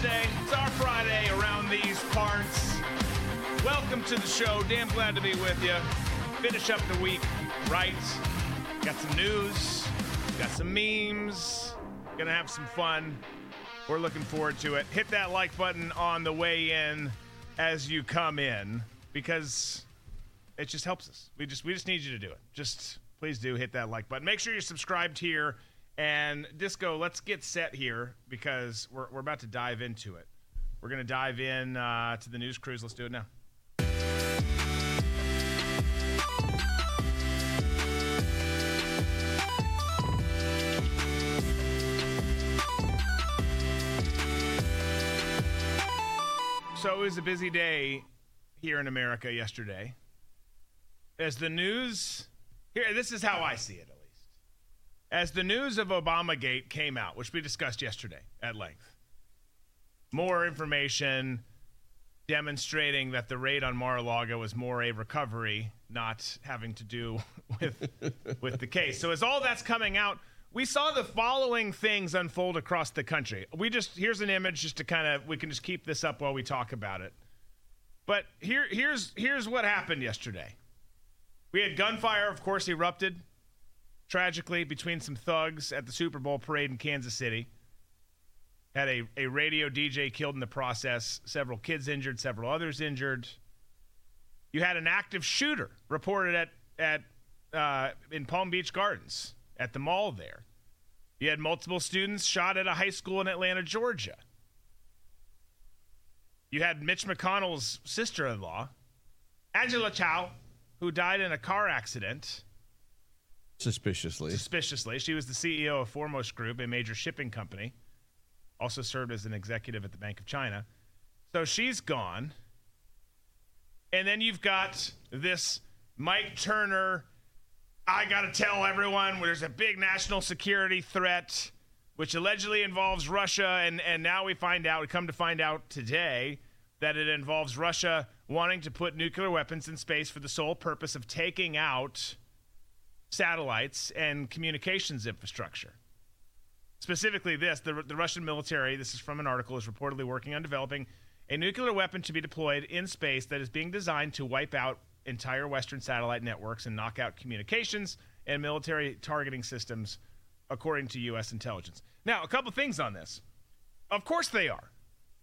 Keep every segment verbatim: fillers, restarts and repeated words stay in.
Thursday. It's our Friday around these parts. Welcome to the show. Damn glad to be with you. Finish up the week right. Got some news. Got some memes. Gonna have some fun. We're looking forward to it. Hit that like button on the way in as you come in, because it just helps us. We just we just need you to do it. Just please do hit that like button. Make sure you're subscribed here. And Disco, let's get set here because we're we're about to dive into it. We're going to dive in uh, to the news cruise. Let's do it now. So it was a busy day here in America yesterday. As the news here, this is how I see it. As the news of Obamagate came out, which we discussed yesterday at length, more information demonstrating that the raid on Mar-a-Lago was more a recovery, not having to do with with the case. So as all that's coming out, we saw the following things unfold across the country. We just here's an image just to kind of we can just keep this up while we talk about it. But here here's here's what happened yesterday. We had gunfire, of course, erupted. Tragically, between some thugs at the Super Bowl parade in Kansas City. Had a, a radio D J killed in the process, several kids injured, several others injured. You had an active shooter reported at, at uh, in Palm Beach Gardens at the mall there. You had multiple students shot at a high school in Atlanta, Georgia. You had Mitch McConnell's sister-in-law, Angela Chao, who died in a car accident. Suspiciously. Suspiciously. She was the C E O of Foremost Group, a major shipping company. Also served as an executive at the Bank of China. So she's gone. And then you've got this Mike Turner, I got to tell everyone there's a big national security threat, which allegedly involves Russia. And, and now we find out, we come to find out today, that it involves Russia wanting to put nuclear weapons in space for the sole purpose of taking out satellites and communications infrastructure. Specifically this, the, the Russian military, this is from an article, is reportedly working on developing a nuclear weapon to be deployed in space that is being designed to wipe out entire Western satellite networks and knock out communications and military targeting systems, according to U S intelligence. Now, a couple things on this. Of course they are,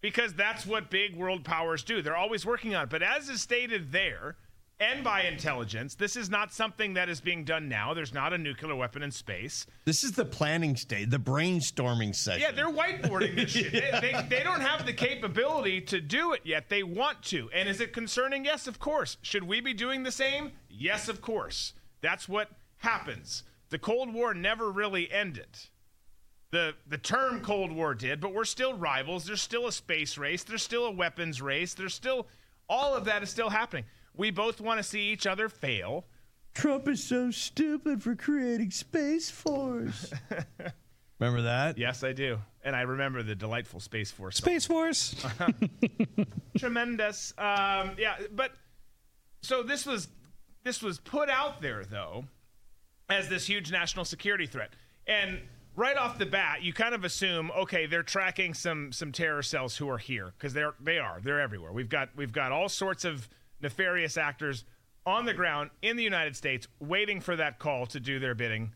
because that's what big world powers do. They're always working on it. But as is stated there, and by intelligence, this is not something that is being done now. There's not a nuclear weapon in space. This is the planning stage, the brainstorming session. Yeah, they're whiteboarding this shit. yeah. they, they, they don't have the capability to do it yet. They want to. And is it concerning? Yes, of course. Should we be doing the same? Yes, of course. That's what happens. The Cold War never really ended. The, the term Cold War did, but we're still rivals. There's still a space race. There's still a weapons race. There's still all of that is still happening. We both want to see each other fail. Trump is so stupid for creating Space Force. Remember that? Yes, I do. And I remember the delightful Space Force. Space song. Force. Uh-huh. Tremendous. Um, yeah, but so this was this was put out there, though, as this huge national security threat. And right off the bat, you kind of assume, okay, they're tracking some some terror cells who are here, because they're they are. They're everywhere. We've got we've got all sorts of nefarious actors on the ground in the United States waiting for that call to do their bidding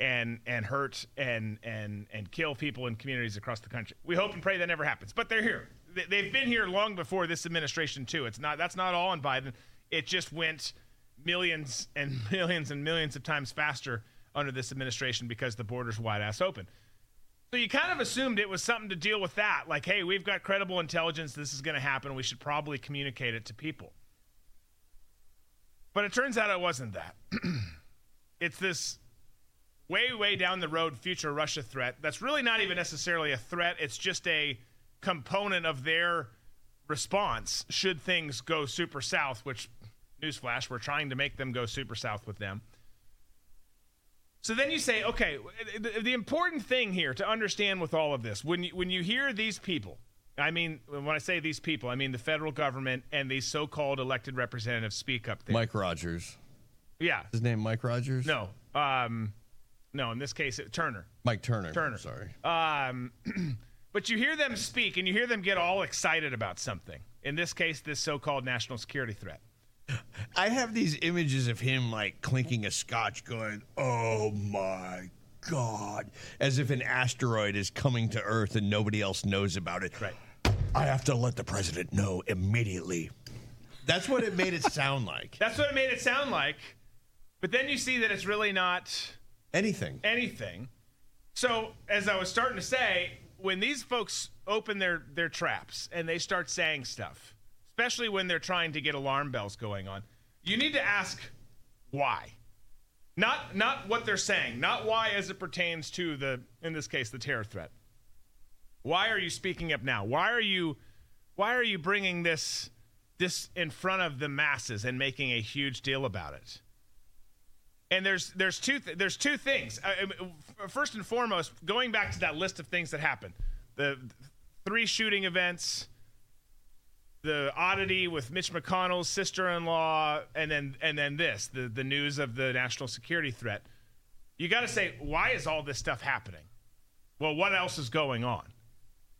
and and hurt and and and kill people in communities across the country. We hope and pray that never happens, but they're here. They've been here long before this administration too. It's not that's not all on Biden. It just went millions and millions and millions of times faster under this administration because the border's wide ass open. So you kind of assumed it was something to deal with that. Like, hey, we've got credible intelligence. This is going to happen. We should probably communicate it to people. But it turns out it wasn't that. It's this way, way down the road future Russia threat that's really not even necessarily a threat. It's just a component of their response should things go super south, which, newsflash, we're trying to make them go super south with them. So then you say, okay, the, the important thing here to understand with all of this, when you, when you hear these people, I mean, when I say these people, I mean the federal government and these so-called elected representatives speak up there. Mike Rogers. Yeah. His name Mike Rogers? No. Um, no, in this case, it, Turner. Mike Turner. Turner. I'm sorry. Um, But you hear them speak, and you hear them get all excited about something. In this case, this so-called national security threat. I have these images of him, like, clinking a scotch going, oh, my God, as if an asteroid is coming to Earth and nobody else knows about it. Right. I have to let the president know immediately. That's what it made it sound like. That's what it made it sound like. But then you see that it's really not... Anything. Anything. So, as I was starting to say, when these folks open their, their traps and they start saying stuff, especially when they're trying to get alarm bells going on, you need to ask why. Not not what they're saying, not why as it pertains to, the in this case, the terror threat. Why are you speaking up now? Why are you why are you bringing this this in front of the masses and making a huge deal about it? And there's there's two th- there's two things. Uh, first and foremost, going back to that list of things that happened, the three shooting events, the oddity with Mitch McConnell's sister-in-law, and then and then this, the, the news of the national security threat. You got to say, why is all this stuff happening? Well, what else is going on?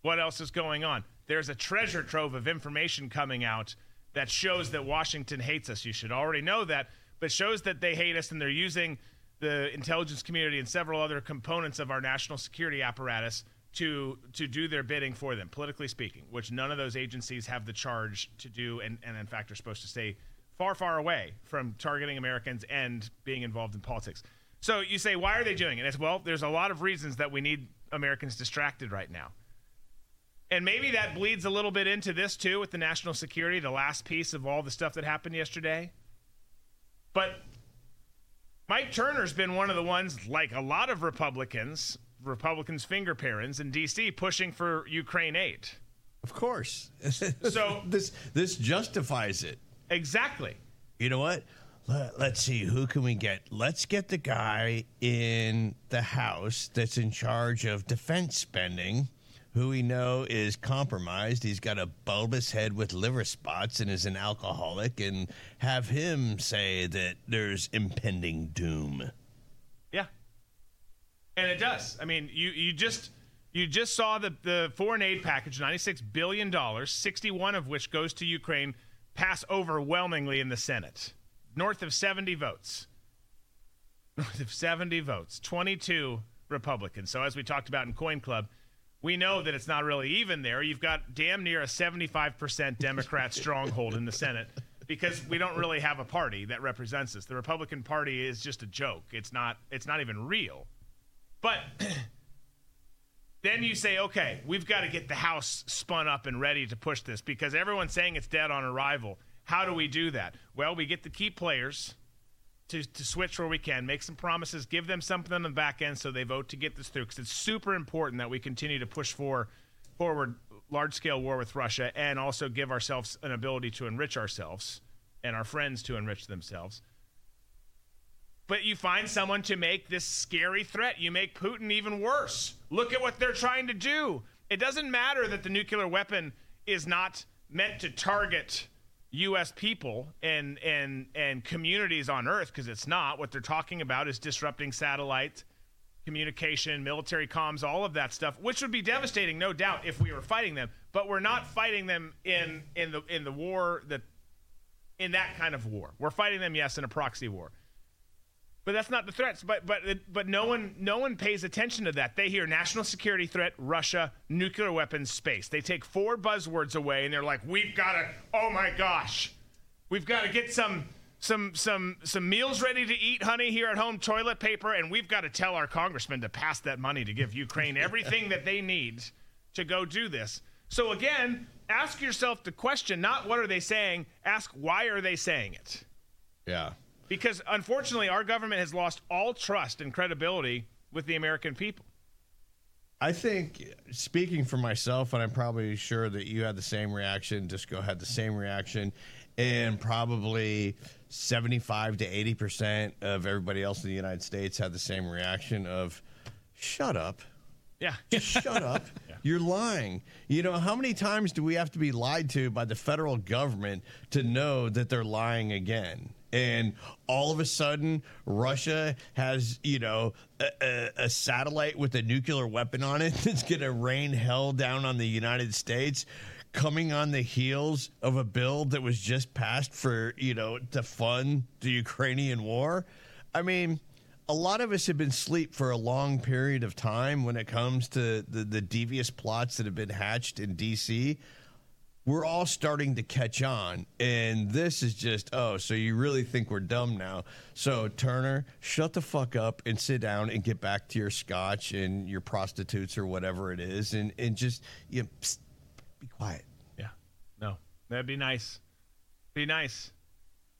What else is going on? There's a treasure trove of information coming out that shows that Washington hates us. You should already know that. But shows that they hate us, and they're using the intelligence community and several other components of our national security apparatus to to do their bidding for them, politically speaking, which none of those agencies have the charge to do, and, and in fact are supposed to stay far, far away from targeting Americans and being involved in politics. So you say, why are they doing it? It's, well, there's a lot of reasons that we need Americans distracted right now. And maybe that bleeds a little bit into this, too, with the national security, the last piece of all the stuff that happened yesterday. But Mike Turner's been one of the ones, like a lot of Republicans, Republicans' finger parents in D C, pushing for Ukraine aid. Of course. So this this justifies it. Exactly. You know what? Let, let's see. Who can we get? Let's get the guy in the House that's in charge of defense spending, who we know is compromised. He's got a bulbous head with liver spots and is an alcoholic, and have him say that there's impending doom. Yeah. And it does. I mean, you, you just you just saw the, the foreign aid package, ninety-six billion dollars, sixty-one of which goes to Ukraine, pass overwhelmingly in the Senate. North of seventy votes. North of seventy votes. twenty-two Republicans. So as we talked about in Coin Club, we know that it's not really even there. You've got damn near a seventy-five percent Democrat stronghold in the Senate because we don't really have a party that represents us. The Republican Party is just a joke. It's not it's not even real. But then you say, okay, we've got to get the House spun up and ready to push this because everyone's saying it's dead on arrival. How do we do that? Well, we get the key players to, to switch where we can, make some promises, give them something on the back end so they vote to get this through, because it's super important that we continue to push for forward large-scale war with Russia and also give ourselves an ability to enrich ourselves and our friends to enrich themselves. But you find someone to make this scary threat. You make Putin even worse. Look at what they're trying to do. It doesn't matter that the nuclear weapon is not meant to target U S people and and and communities on Earth, because it's not. What they're talking about is disrupting satellite communication, military comms, all of that stuff, which would be devastating, no doubt, if we were fighting them. But we're not fighting them in in the in the war that in that kind of war. We're fighting them, yes, in a proxy war. But that's not the threats. But but but no one no one pays attention to that. They hear national security threat, Russia, nuclear weapons, space. They take four buzzwords away, and they're like, we've got to. Oh my gosh, we've got to get some some some some meals ready to eat, honey, here at home, toilet paper, and we've got to tell our congressmen to pass that money to give Ukraine everything that they need to go do this. So again, ask yourself the question: not what are they saying? Ask why are they saying it? Yeah. Because, unfortunately, our government has lost all trust and credibility with the American people. I think, speaking for myself, and I'm probably sure that you had the same reaction, Disco had the same reaction, and probably seventy-five to eighty percent of everybody else in the United States had the same reaction of, shut up. Yeah. Just shut up. Yeah. You're lying. You know, how many times do we have to be lied to by the federal government to know that they're lying again? and all of a sudden Russia has, you know, a, a, a satellite with a nuclear weapon on it that's going to rain hell down on the United States, coming on the heels of a bill that was just passed for, you know, to fund the Ukrainian war. I mean, a lot of us have been asleep for a long period of time when it comes to the, the devious plots that have been hatched in D C. We're all starting to catch on, and this is just, oh, so you really think we're dumb now. So, Turner, shut the fuck up and sit down and get back to your scotch and your prostitutes or whatever it is, and, and just you know, psst, be quiet. Yeah. No, that'd be nice. Be nice.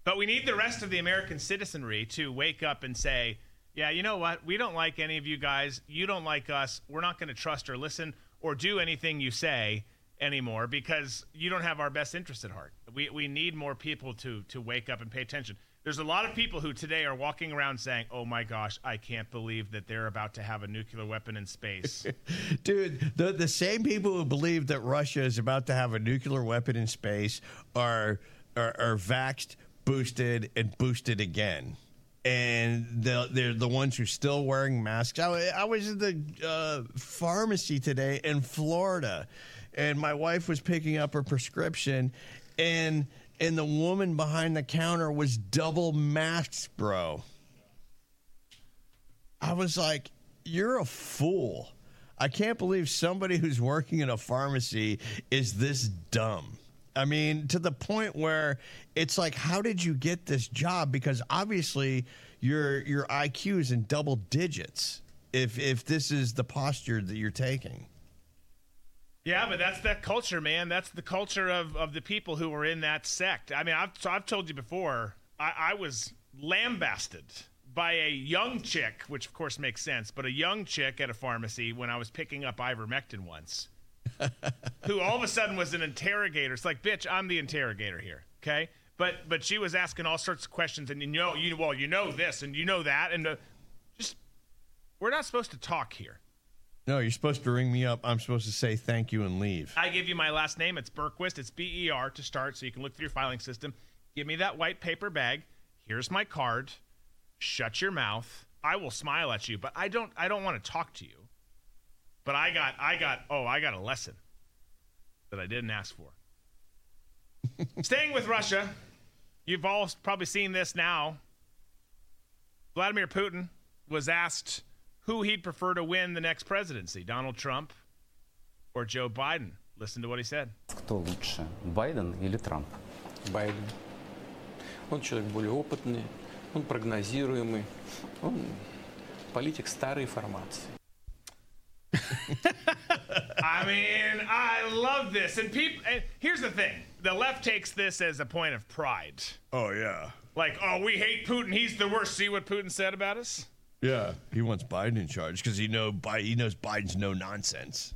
But we need the rest of the American citizenry to wake up and say, yeah, you know what? We don't like any of you guys. You don't like us. We're not going to trust or listen or do anything you say anymore because you don't have our best interest at heart. We we need more people to to wake up and pay attention. There's a lot of people who today are walking around saying, oh, my gosh, I can't believe that they're about to have a nuclear weapon in space. Dude, the, the same people who believe that Russia is about to have a nuclear weapon in space are are, are vaxxed, boosted, and boosted again. And the, they're the ones who are still wearing masks. I, I was at the uh, pharmacy today in Florida, and my wife was picking up her prescription, and and the woman behind the counter was double masked, bro. I was like, you're a fool. I can't believe somebody who's working in a pharmacy is this dumb. I mean, to the point where it's like, how did you get this job? Because obviously your your I Q is in double digits if if this is the posture that you're taking. Yeah, but that's that culture, man. That's the culture of, of the people who were in that sect. I mean, I've so I've told you before, I, I was lambasted by a young chick, which of course makes sense, but a young chick at a pharmacy when I was picking up ivermectin once, who all of a sudden was an interrogator. It's like, bitch, I'm the interrogator here, okay? But but she was asking all sorts of questions, and you know, you well, you know this, and you know that, and uh, just we're not supposed to talk here. No, you're supposed to ring me up. I'm supposed to say thank you and leave. I give you my last name. It's Berquist. It's B E R to start, so you can look through your filing system. Give me that white paper bag. Here's my card. Shut your mouth. I will smile at you, but I don't I don't want to talk to you. But I got I got oh, I got a lesson that I didn't ask for. Staying with Russia, you've all probably seen this now. Vladimir Putin was asked who he'd prefer to win the next presidency, Donald Trump or Joe Biden. Listen to what he said. Кто лучше, Байден или Трамп? Байден. Он человек более опытный, он прогнозируемый, он политик старой формации. I mean, I love this. And people, and here's the thing. The left takes this as a point of pride. Oh, yeah. Like, oh, we hate Putin. He's the worst. See what Putin said about us? Yeah, he wants Biden in charge because he know he knows Biden's no nonsense.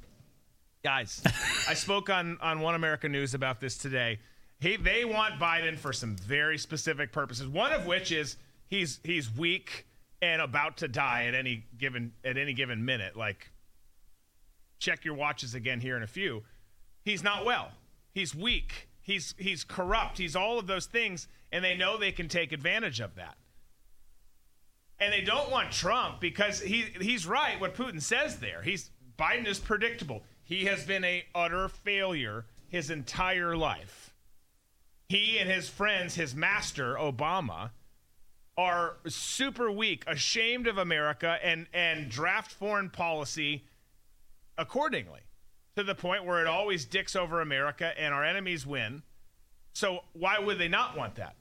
Guys, I spoke on, on One America News about this today. He they want Biden for some very specific purposes. One of which is he's he's weak and about to die at any given at any given minute. Like, check your watches again here in a few. He's not well. He's weak. He's he's corrupt. He's all of those things, and they know they can take advantage of that. And they don't want Trump because he he's right what Putin says there. He's Biden is predictable. He has been a utter failure his entire life. He and his friends, his master, Obama, are super weak, ashamed of America, and, and draft foreign policy accordingly to the point where it always dicks over America and our enemies win. So why would they not want that?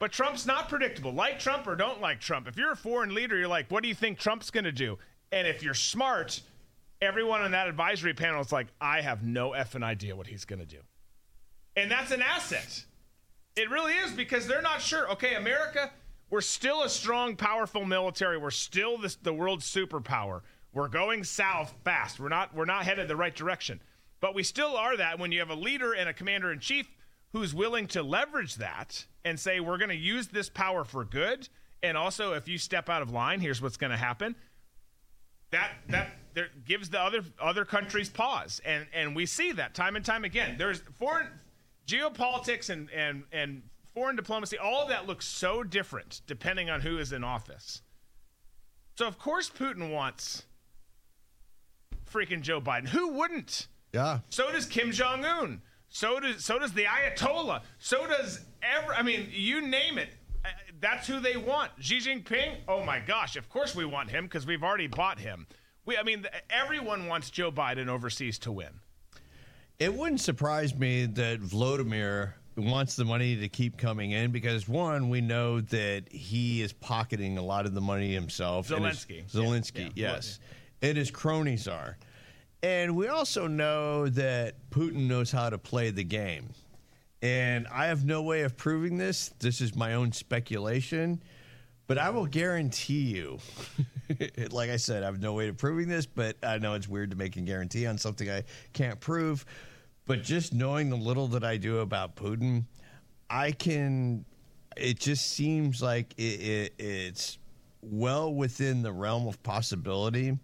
But Trump's not predictable. Like Trump or don't like Trump. If you're a foreign leader, you're like, what do you think Trump's going to do? And if you're smart, everyone on that advisory panel is like, I have no effing idea what he's going to do. And that's an asset. It really is because they're not sure. Okay, America, we're still a strong, powerful military. We're still the, the world's superpower. We're going south fast. We're not, we're not headed the right direction. But we still are that when you have a leader and a commander-in-chief who's willing to leverage that and say, we're going to use this power for good. And also, if you step out of line, here's what's going to happen. That that there gives the other other countries pause. And and we see that time and time again. There's foreign geopolitics and, and, and foreign diplomacy, all of that looks so different depending on who is in office. So, of course, Putin wants freaking Joe Biden. Who wouldn't? Yeah. So does Kim Jong un. So does so does the Ayatollah. So does every, I mean, you name it. That's who they want. Xi Jinping? Oh, my gosh. Of course we want him because we've already bought him. We, I mean, everyone wants Joe Biden overseas to win. It wouldn't surprise me that Vladimir wants the money to keep coming in because, one, we know that he is pocketing a lot of the money himself. Zelensky. His, Zelensky, yeah. yes. Yeah. And his cronies are. And we also know that Putin knows how to play the game. And I have no way of proving this. This is my own speculation. But I will guarantee you, like I said, I have no way of proving this, but I know it's weird to make a guarantee on something I can't prove. But just knowing the little that I do about Putin, I can, it just seems like it, it, it's well within the realm of possibility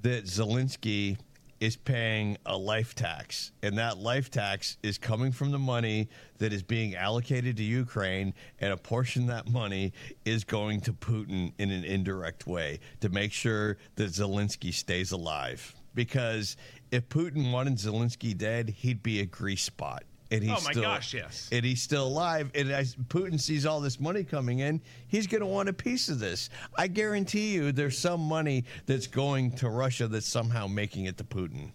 that Zelensky is paying a life tax, and that life tax is coming from the money that is being allocated to Ukraine, and a portion of that money is going to Putin in an indirect way to make sure that Zelensky stays alive. Because if Putin wanted Zelensky dead, he'd be a grease spot. And he's oh my still, gosh, yes. And he's still alive. And as Putin sees all this money coming in, he's going to want a piece of this. I guarantee you there's some money that's going to Russia that's somehow making it to Putin.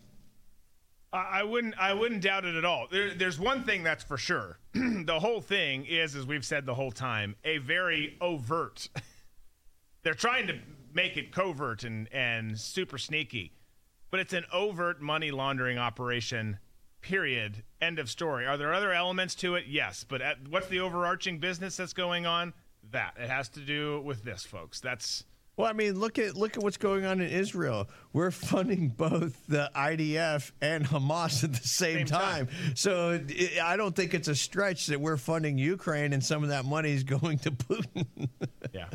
I wouldn't I wouldn't doubt it at all. There, there's one thing that's for sure. The whole thing is, as we've said the whole time, a very overt. They're trying to make it covert and, and super sneaky. But it's an overt money laundering operation. Period. End of story. Are there other elements to it? Yes. But at, what's the overarching business that's going on? That. It has to do with this, folks. That's... Well, I mean, look at look at what's going on in Israel. We're funding both the I D F and Hamas at the same, same time. time. So it, I don't think it's a stretch that we're funding Ukraine and some of that money is going to Putin. Yeah.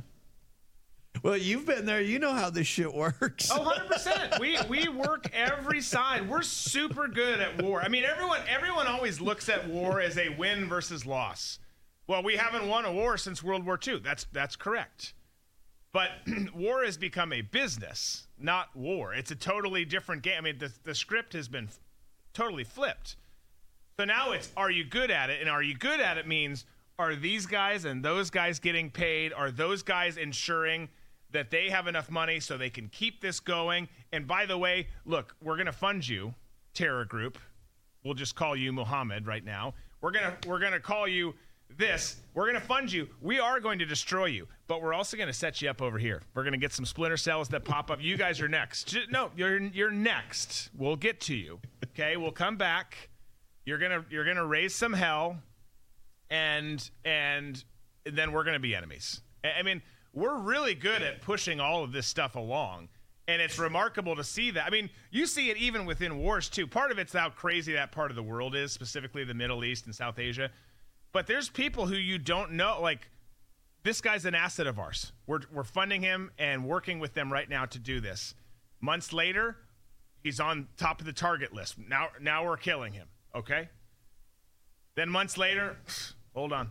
Well, you've been there. You know how this shit works. Oh, one hundred percent. We we work every side. We're super good at war. I mean, everyone everyone always looks at war as a win versus loss. Well, we haven't won a war since World War Two. That's that's correct. But war has become a business, not war. It's a totally different game. I mean, the, the script has been f- totally flipped. So now it's, are you good at it? And are you good at it means, are these guys and those guys getting paid? Are those guys ensuring that they have enough money so they can keep this going? And by the way, look, we're going to fund you, terror group. We'll just call you Muhammad right now. We're going to we're going to call you this. We're going to fund you. We are going to destroy you, but we're also going to set you up over here. We're going to get some splinter cells that pop up. You guys are next. No, you're you're next. We'll get to you. Okay? We'll come back. You're going to you're going to raise some hell and and then we're going to be enemies. I mean, we're really good at pushing all of this stuff along, and it's remarkable to see that. I mean, you see it even within wars, too. Part of it's how crazy that part of the world is, specifically the Middle East and South Asia. But there's people who you don't know, like, this guy's an asset of ours. We're we're funding him and working with them right now to do this. Months later, he's on top of the target list. Now, now we're killing him, okay? Then months later, hold on.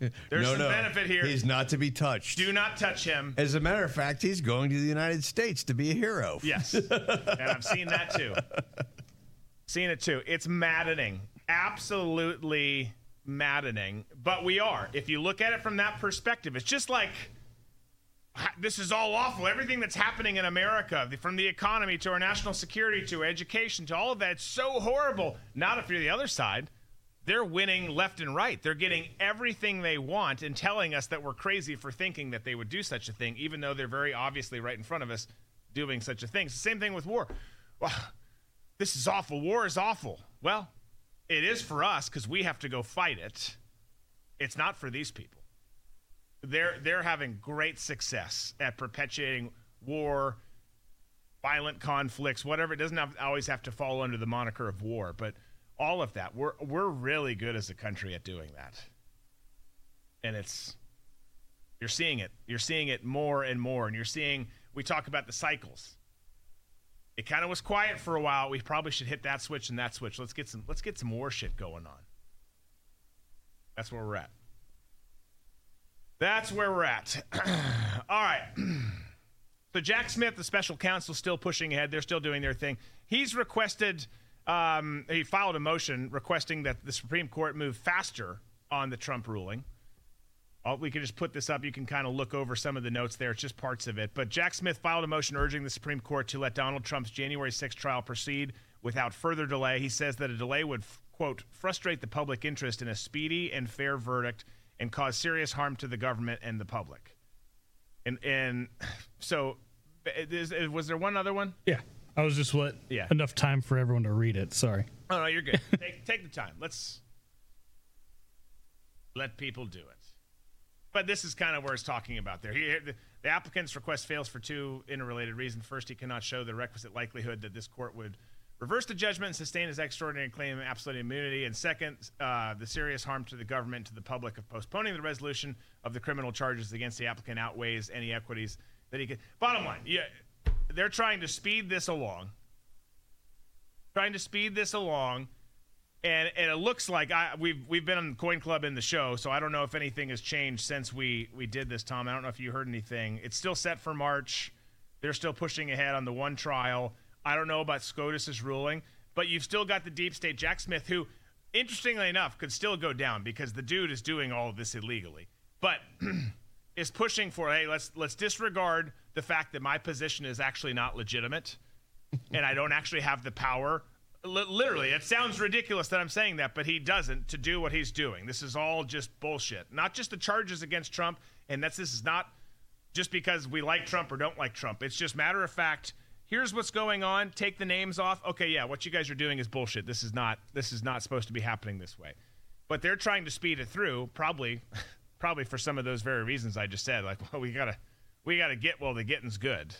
There's no, some no. benefit here. He's not to be touched. Do not touch him. As a matter of fact, he's going to the United States to be a hero. Yes. And I've seen that too. Seen it too. It's maddening. Absolutely maddening. But we are. If you look at it from that perspective, it's just like, this is all awful. Everything that's happening in America, from the economy to our national security to education to all of that, it's so horrible. Not if you're the other side. They're winning left and right. They're getting everything they want and telling us that we're crazy for thinking that they would do such a thing, even though they're very obviously right in front of us doing such a thing. It's the same thing with war. Well, this is awful. War is awful. Well, it is for us because we have to go fight it. It's not for these people. They're, they're having great success at perpetuating war, violent conflicts, whatever. It doesn't have, always have to fall under the moniker of war, but all of that. We're we're really good as a country at doing that. And it's, you're seeing it. You're seeing it more and more. And you're seeing, we talk about the cycles. It kind of was quiet for a while. We probably should hit that switch and that switch. Let's get some, let's get some more shit going on. That's where we're at. That's where we're at. All right. So Jack Smith, the special counsel, still pushing ahead. They're still doing their thing. He's requested, um, he filed a motion requesting that the Supreme Court move faster on the Trump ruling. Oh, we can just put this up. You can kind of look over some of the notes there. It's just parts of it. But Jack Smith filed a motion urging the Supreme Court to let Donald Trump's January sixth trial proceed without further delay. He says that a delay would, quote, frustrate the public interest in a speedy and fair verdict and cause serious harm to the government and the public. And and so is, was there one other one? Yeah. I was just what? Yeah. Enough time for everyone to read it. Sorry. Oh, no, you're good. take, take the time. Let's let people do it. But this is kind of where it's talking about there. He, the, the applicant's request fails for two interrelated reasons. First, he cannot show the requisite likelihood that this court would reverse the judgment and sustain his extraordinary claim of absolute immunity. And second, uh, the serious harm to the government, to the public, of postponing the resolution of the criminal charges against the applicant outweighs any equities that he could. Bottom line, yeah, they're trying to speed this along. Trying to speed this along. And, and it looks like I, we've we've been on Coin Club in the show, so I don't know if anything has changed since we, we did this, Tom. I don't know if you heard anything. It's still set for March. They're still pushing ahead on the one trial. I don't know about SCOTUS's ruling, but you've still got the deep state Jack Smith, who, interestingly enough, could still go down because the dude is doing all of this illegally, but is pushing for, hey, let's let's disregard the fact that my position is actually not legitimate and I don't actually have the power. L- literally, it sounds ridiculous that I'm saying that, but he doesn't, to do what he's doing. This is all just bullshit. Not just the charges against Trump, and that's this is not just because we like Trump or don't like Trump. It's just matter of fact. Here's what's going on. Take the names off. Okay, yeah, what you guys are doing is bullshit. This is not this is not supposed to be happening this way. But they're trying to speed it through, probably probably for some of those very reasons I just said. Like, well, we gotta we gotta get while the getting's good.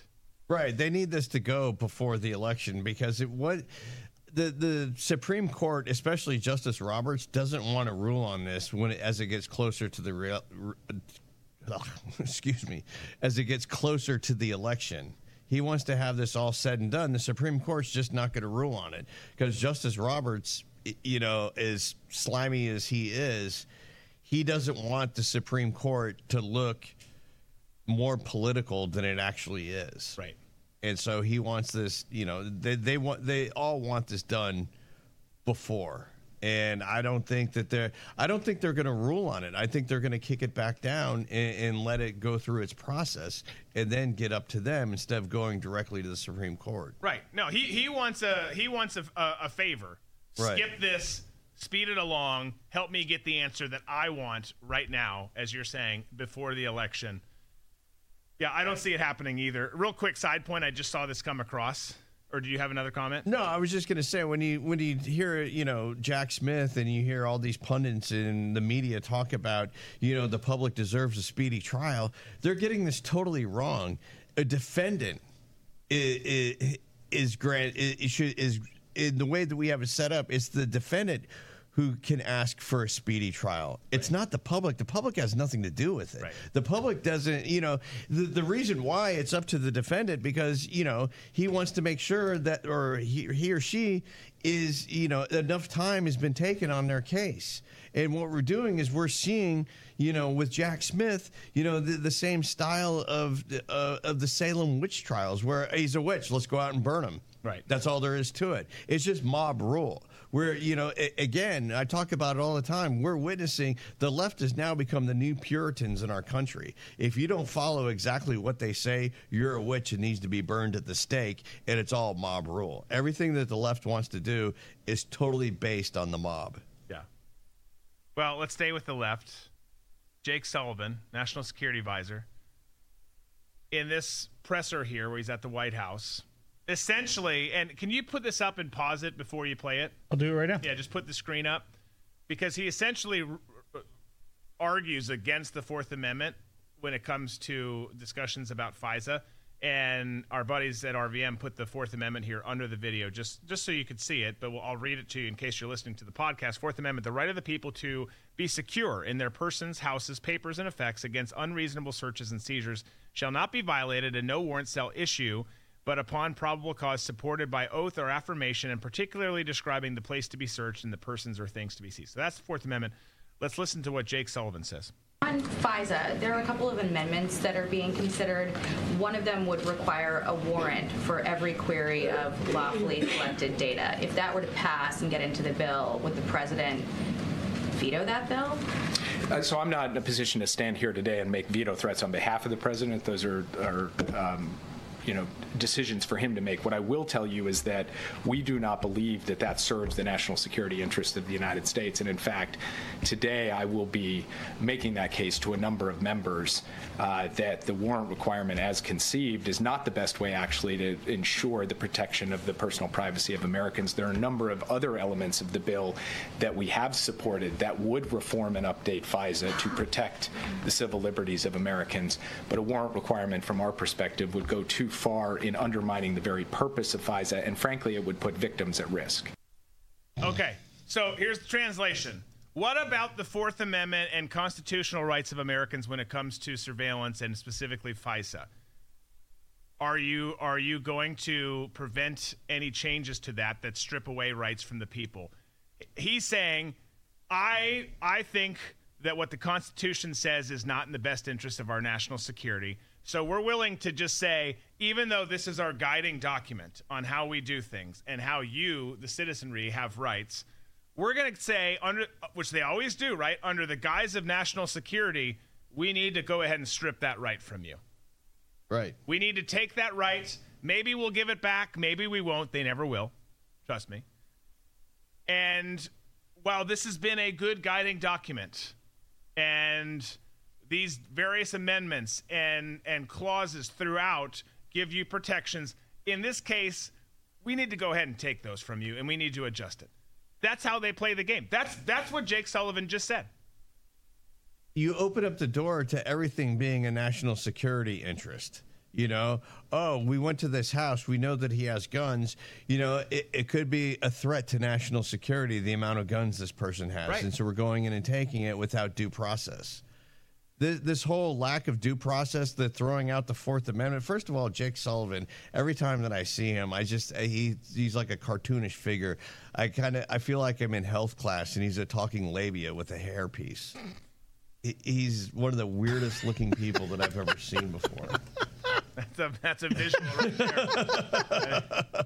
Right. They need this to go before the election because it what the the Supreme Court, especially Justice Roberts, doesn't want to rule on this when it, as it gets closer to the real. Excuse me, as it gets closer to the election. He wants to have this all said and done. The Supreme Court's just not going to rule on it because Justice Roberts, you know, as slimy as he is, he doesn't want the Supreme Court to look more political than it actually is. Right. And so he wants this, you know, they, they want they all want this done before. And I don't think that they're I don't think they're going to rule on it. I think they're going to kick it back down and, and let it go through its process and then get up to them instead of going directly to the Supreme Court. Right. No, he, he wants a he wants a, a favor. Right. Skip this, speed it along, help me get the answer that I want right now, as you're saying, before the election. Yeah, I don't see it happening either. Real quick side point. I just saw this come across. Or do you have another comment? No, I was just going to say when you when you hear, you know, Jack Smith and you hear all these pundits in the media talk about, you know, the public deserves a speedy trial, they're getting this totally wrong. A defendant is is grant is, is in the way that we have it set up. It's the defendant who can ask for a speedy trial. It's right. Not the public. The public has nothing to do with it. Right. The public doesn't, you know, the, the reason why it's up to the defendant because, you know, he wants to make sure that or he, he or she is, you know, enough time has been taken on their case. And what we're doing is we're seeing, you know, with Jack Smith, you know, the, the same style of uh, of the Salem witch trials where he's a witch. Let's go out and burn him. Right. That's all there is to it. It's just mob rule. Where, you know, again, I talk about it all the time. We're witnessing the left has now become the new Puritans in our country. If you don't follow exactly what they say, you're a witch and needs to be burned at the stake, and it's all mob rule. Everything that the left wants to do is totally based on the mob. Yeah. Well, let's stay with the left. Jake Sullivan, National Security Advisor, in this presser here where he's at the White House. Essentially, and can you put this up and pause it before you play it? I'll do it right now. Yeah, just put the screen up. Because he essentially r- argues against the Fourth Amendment when it comes to discussions about FISA. And our buddies at R V M put the Fourth Amendment here under the video, just, just so you could see it. But we'll, I'll read it to you in case you're listening to the podcast. Fourth Amendment, the right of the people to be secure in their persons, houses, papers, and effects against unreasonable searches and seizures shall not be violated, and no warrant shall issue but upon probable cause supported by oath or affirmation, and particularly describing the place to be searched and the persons or things to be seized. So that's the Fourth Amendment. Let's listen to what Jake Sullivan says. On FISA, there are a couple of amendments that are being considered. One of them would require a warrant for every query of lawfully collected data. If that were to pass and get into the bill, would the president veto that bill? Uh, so I'm not in a position to stand here today and make veto threats on behalf of the president. Those are, are um, you know, decisions for him to make. What I will tell you is that we do not believe that that serves the national security interests of the United States. And in fact, today I will be making that case to a number of members uh, that the warrant requirement as conceived is not the best way actually to ensure the protection of the personal privacy of Americans. There are a number of other elements of the bill that we have supported that would reform and update FISA to protect the civil liberties of Americans. But a warrant requirement from our perspective would go too far. far in undermining the very purpose of FISA, and frankly, it would put victims at risk. Okay, so here's the translation. What about the Fourth Amendment and constitutional rights of Americans when it comes to surveillance and specifically FISA? Are you are you going to prevent any changes to that that strip away rights from the people? He's saying, I I think that what the Constitution says is not in the best interest of our national security. So we're willing to just say, even though this is our guiding document on how we do things and how you, the citizenry, have rights, we're going to say, under which they always do, right? Under the guise of national security, we need to go ahead and strip that right from you. Right. We need to take that right. Maybe we'll give it back. Maybe we won't. They never will. Trust me. And while this has been a good guiding document and these various amendments and, and clauses throughout give you protections. In this case, we need to go ahead and take those from you, and we need to adjust it. That's how they play the game. That's that's what Jake Sullivan just said. You open up the door to everything being a national security interest. You know, oh, we went to this house. We know that he has guns. You know, it, it could be a threat to national security, the amount of guns this person has. Right. And so we're going in and taking it without due process. This whole lack of due process, the throwing out the Fourth Amendment. First of all, Jake Sullivan, every time that I see him, I just he he's like a cartoonish figure. I kind of I feel like I'm in health class and he's a talking labia with a hairpiece. He's one of the weirdest looking people that I've ever seen before. That's a that's a visual right there.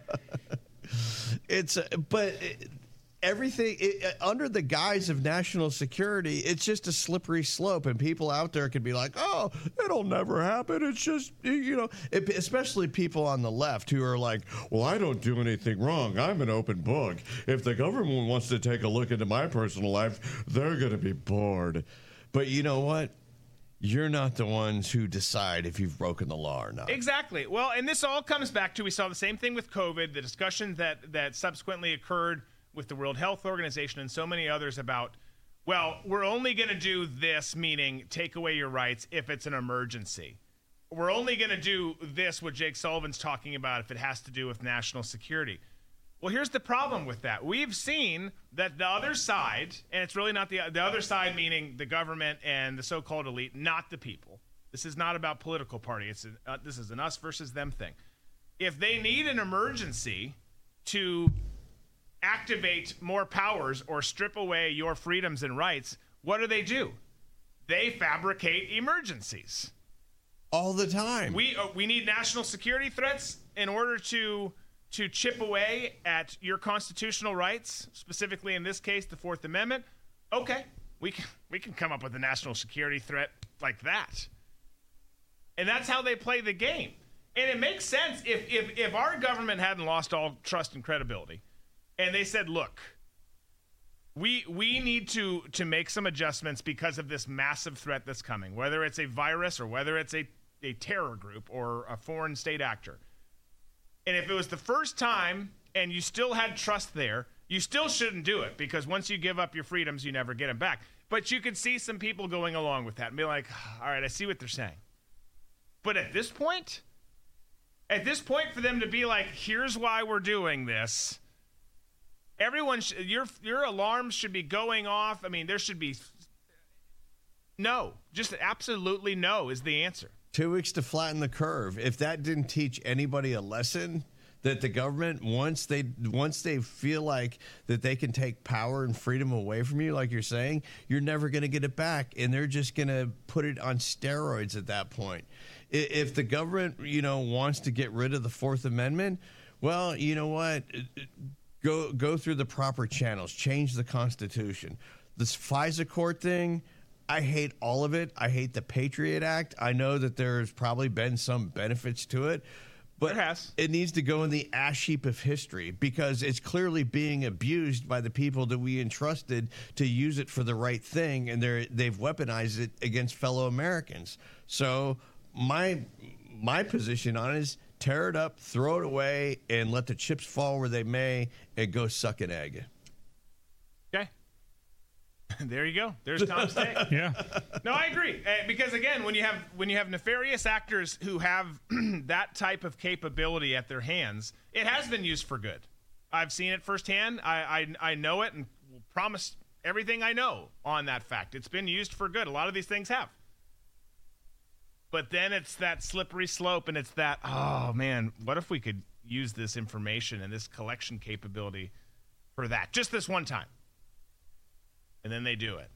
It's but. It, Everything it, under the guise of national security, it's just a slippery slope, and people out there could be like, "Oh, it'll never happen." It's just, you know, it, especially people on the left who are like, "Well, I don't do anything wrong. I'm an open book. If the government wants to take a look into my personal life, they're going to be bored." But you know what? You're not the ones who decide if you've broken the law or not. Exactly. Well, and this all comes back to we saw the same thing with COVID, the discussion that that subsequently occurred with the World Health Organization and so many others about, well, we're only going to do this, meaning take away your rights if it's an emergency. We're only going to do this, what Jake Sullivan's talking about, if it has to do with national security. Well, here's the problem with that. We've seen that the other side, and it's really not the, the other side, meaning the government and the so-called elite, not the people. This is not about political party. It's an, uh, this is an us versus them thing. If they need an emergency to activate more powers or strip away your freedoms and rights, what do they do? They fabricate emergencies. All the time. We uh, we need national security threats in order to to chip away at your constitutional rights, specifically in this case, the Fourth Amendment. Okay, we can, we can come up with a national security threat like that. And that's how they play the game. And it makes sense if if, if our government hadn't lost all trust and credibility, and they said, look, we we need to, to make some adjustments because of this massive threat that's coming, whether it's a virus or whether it's a, a terror group or a foreign state actor. And if it was the first time and you still had trust there, you still shouldn't do it because once you give up your freedoms, you never get them back. But you could see some people going along with that and be like, all right, I see what they're saying. But at this point, at this point for them to be like, here's why we're doing this, Everyone, sh- your your alarms should be going off. I mean, there should be no, just absolutely no is the answer. Two weeks to flatten the curve. If that didn't teach anybody a lesson, that the government, once they once they feel like that they can take power and freedom away from you, like you're saying, you're never going to get it back, and they're just going to put it on steroids at that point. If the government, you know, wants to get rid of the Fourth Amendment, well, you know what? Go go through the proper channels. Change the Constitution. This FISA court thing, I hate all of it. I hate the Patriot Act. I know that there's probably been some benefits to it, but it needs to go in the ash heap of history because it's clearly being abused by the people that we entrusted to use it for the right thing, and they're they've weaponized it against fellow Americans. So my my position on it is tear it up, throw it away, and let the chips fall where they may, and go suck an egg. Okay. There you go. There's Tom's take. Yeah. No, I agree. Because again, when you have when you have nefarious actors who have that type of capability at their hands, it has been used for good. I've seen it firsthand. I I, I know it, and will promise everything I know on that fact. It's been used for good. A lot of these things have. But then it's that slippery slope, and it's that, oh man, what if we could use this information and this collection capability for that? Just this one time. And then they do it.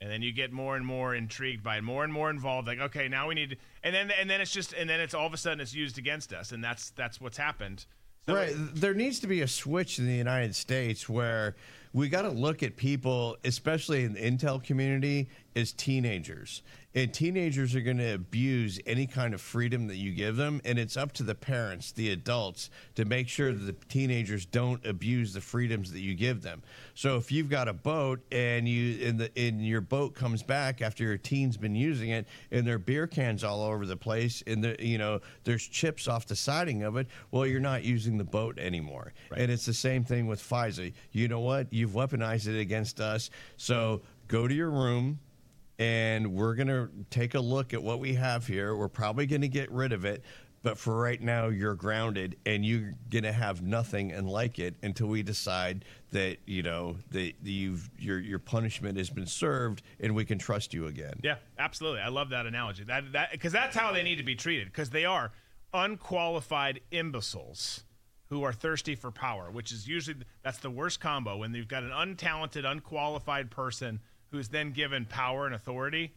And then you get more and more intrigued by it, more and more involved. Like, okay, now we need to, and then and then it's just and then it's all of a sudden it's used against us, and that's that's what's happened. So right. It, there needs to be a switch in the United States where we got to look at people, especially in the intel community, as teenagers. And teenagers are going to abuse any kind of freedom that you give them, and it's up to the parents, the adults, to make sure that the teenagers don't abuse the freedoms that you give them. So if you've got a boat and you and the and your boat comes back after your teen's been using it, and there are beer cans all over the place, and the you know there's chips off the siding of it, well, you're not using the boat anymore. Right. And it's the same thing with FISA. You know what? You've weaponized it against us. So go to your room. And we're going to take a look at what we have here. We're probably going to get rid of it. But for right now, you're grounded, and you're going to have nothing and like it until we decide that, you know, that you've, your your punishment has been served and we can trust you again. Yeah, absolutely. I love that analogy. That that because that's how they need to be treated, because they are unqualified imbeciles who are thirsty for power, which is usually that's the worst combo when you've got an untalented, unqualified person who's then given power and authority.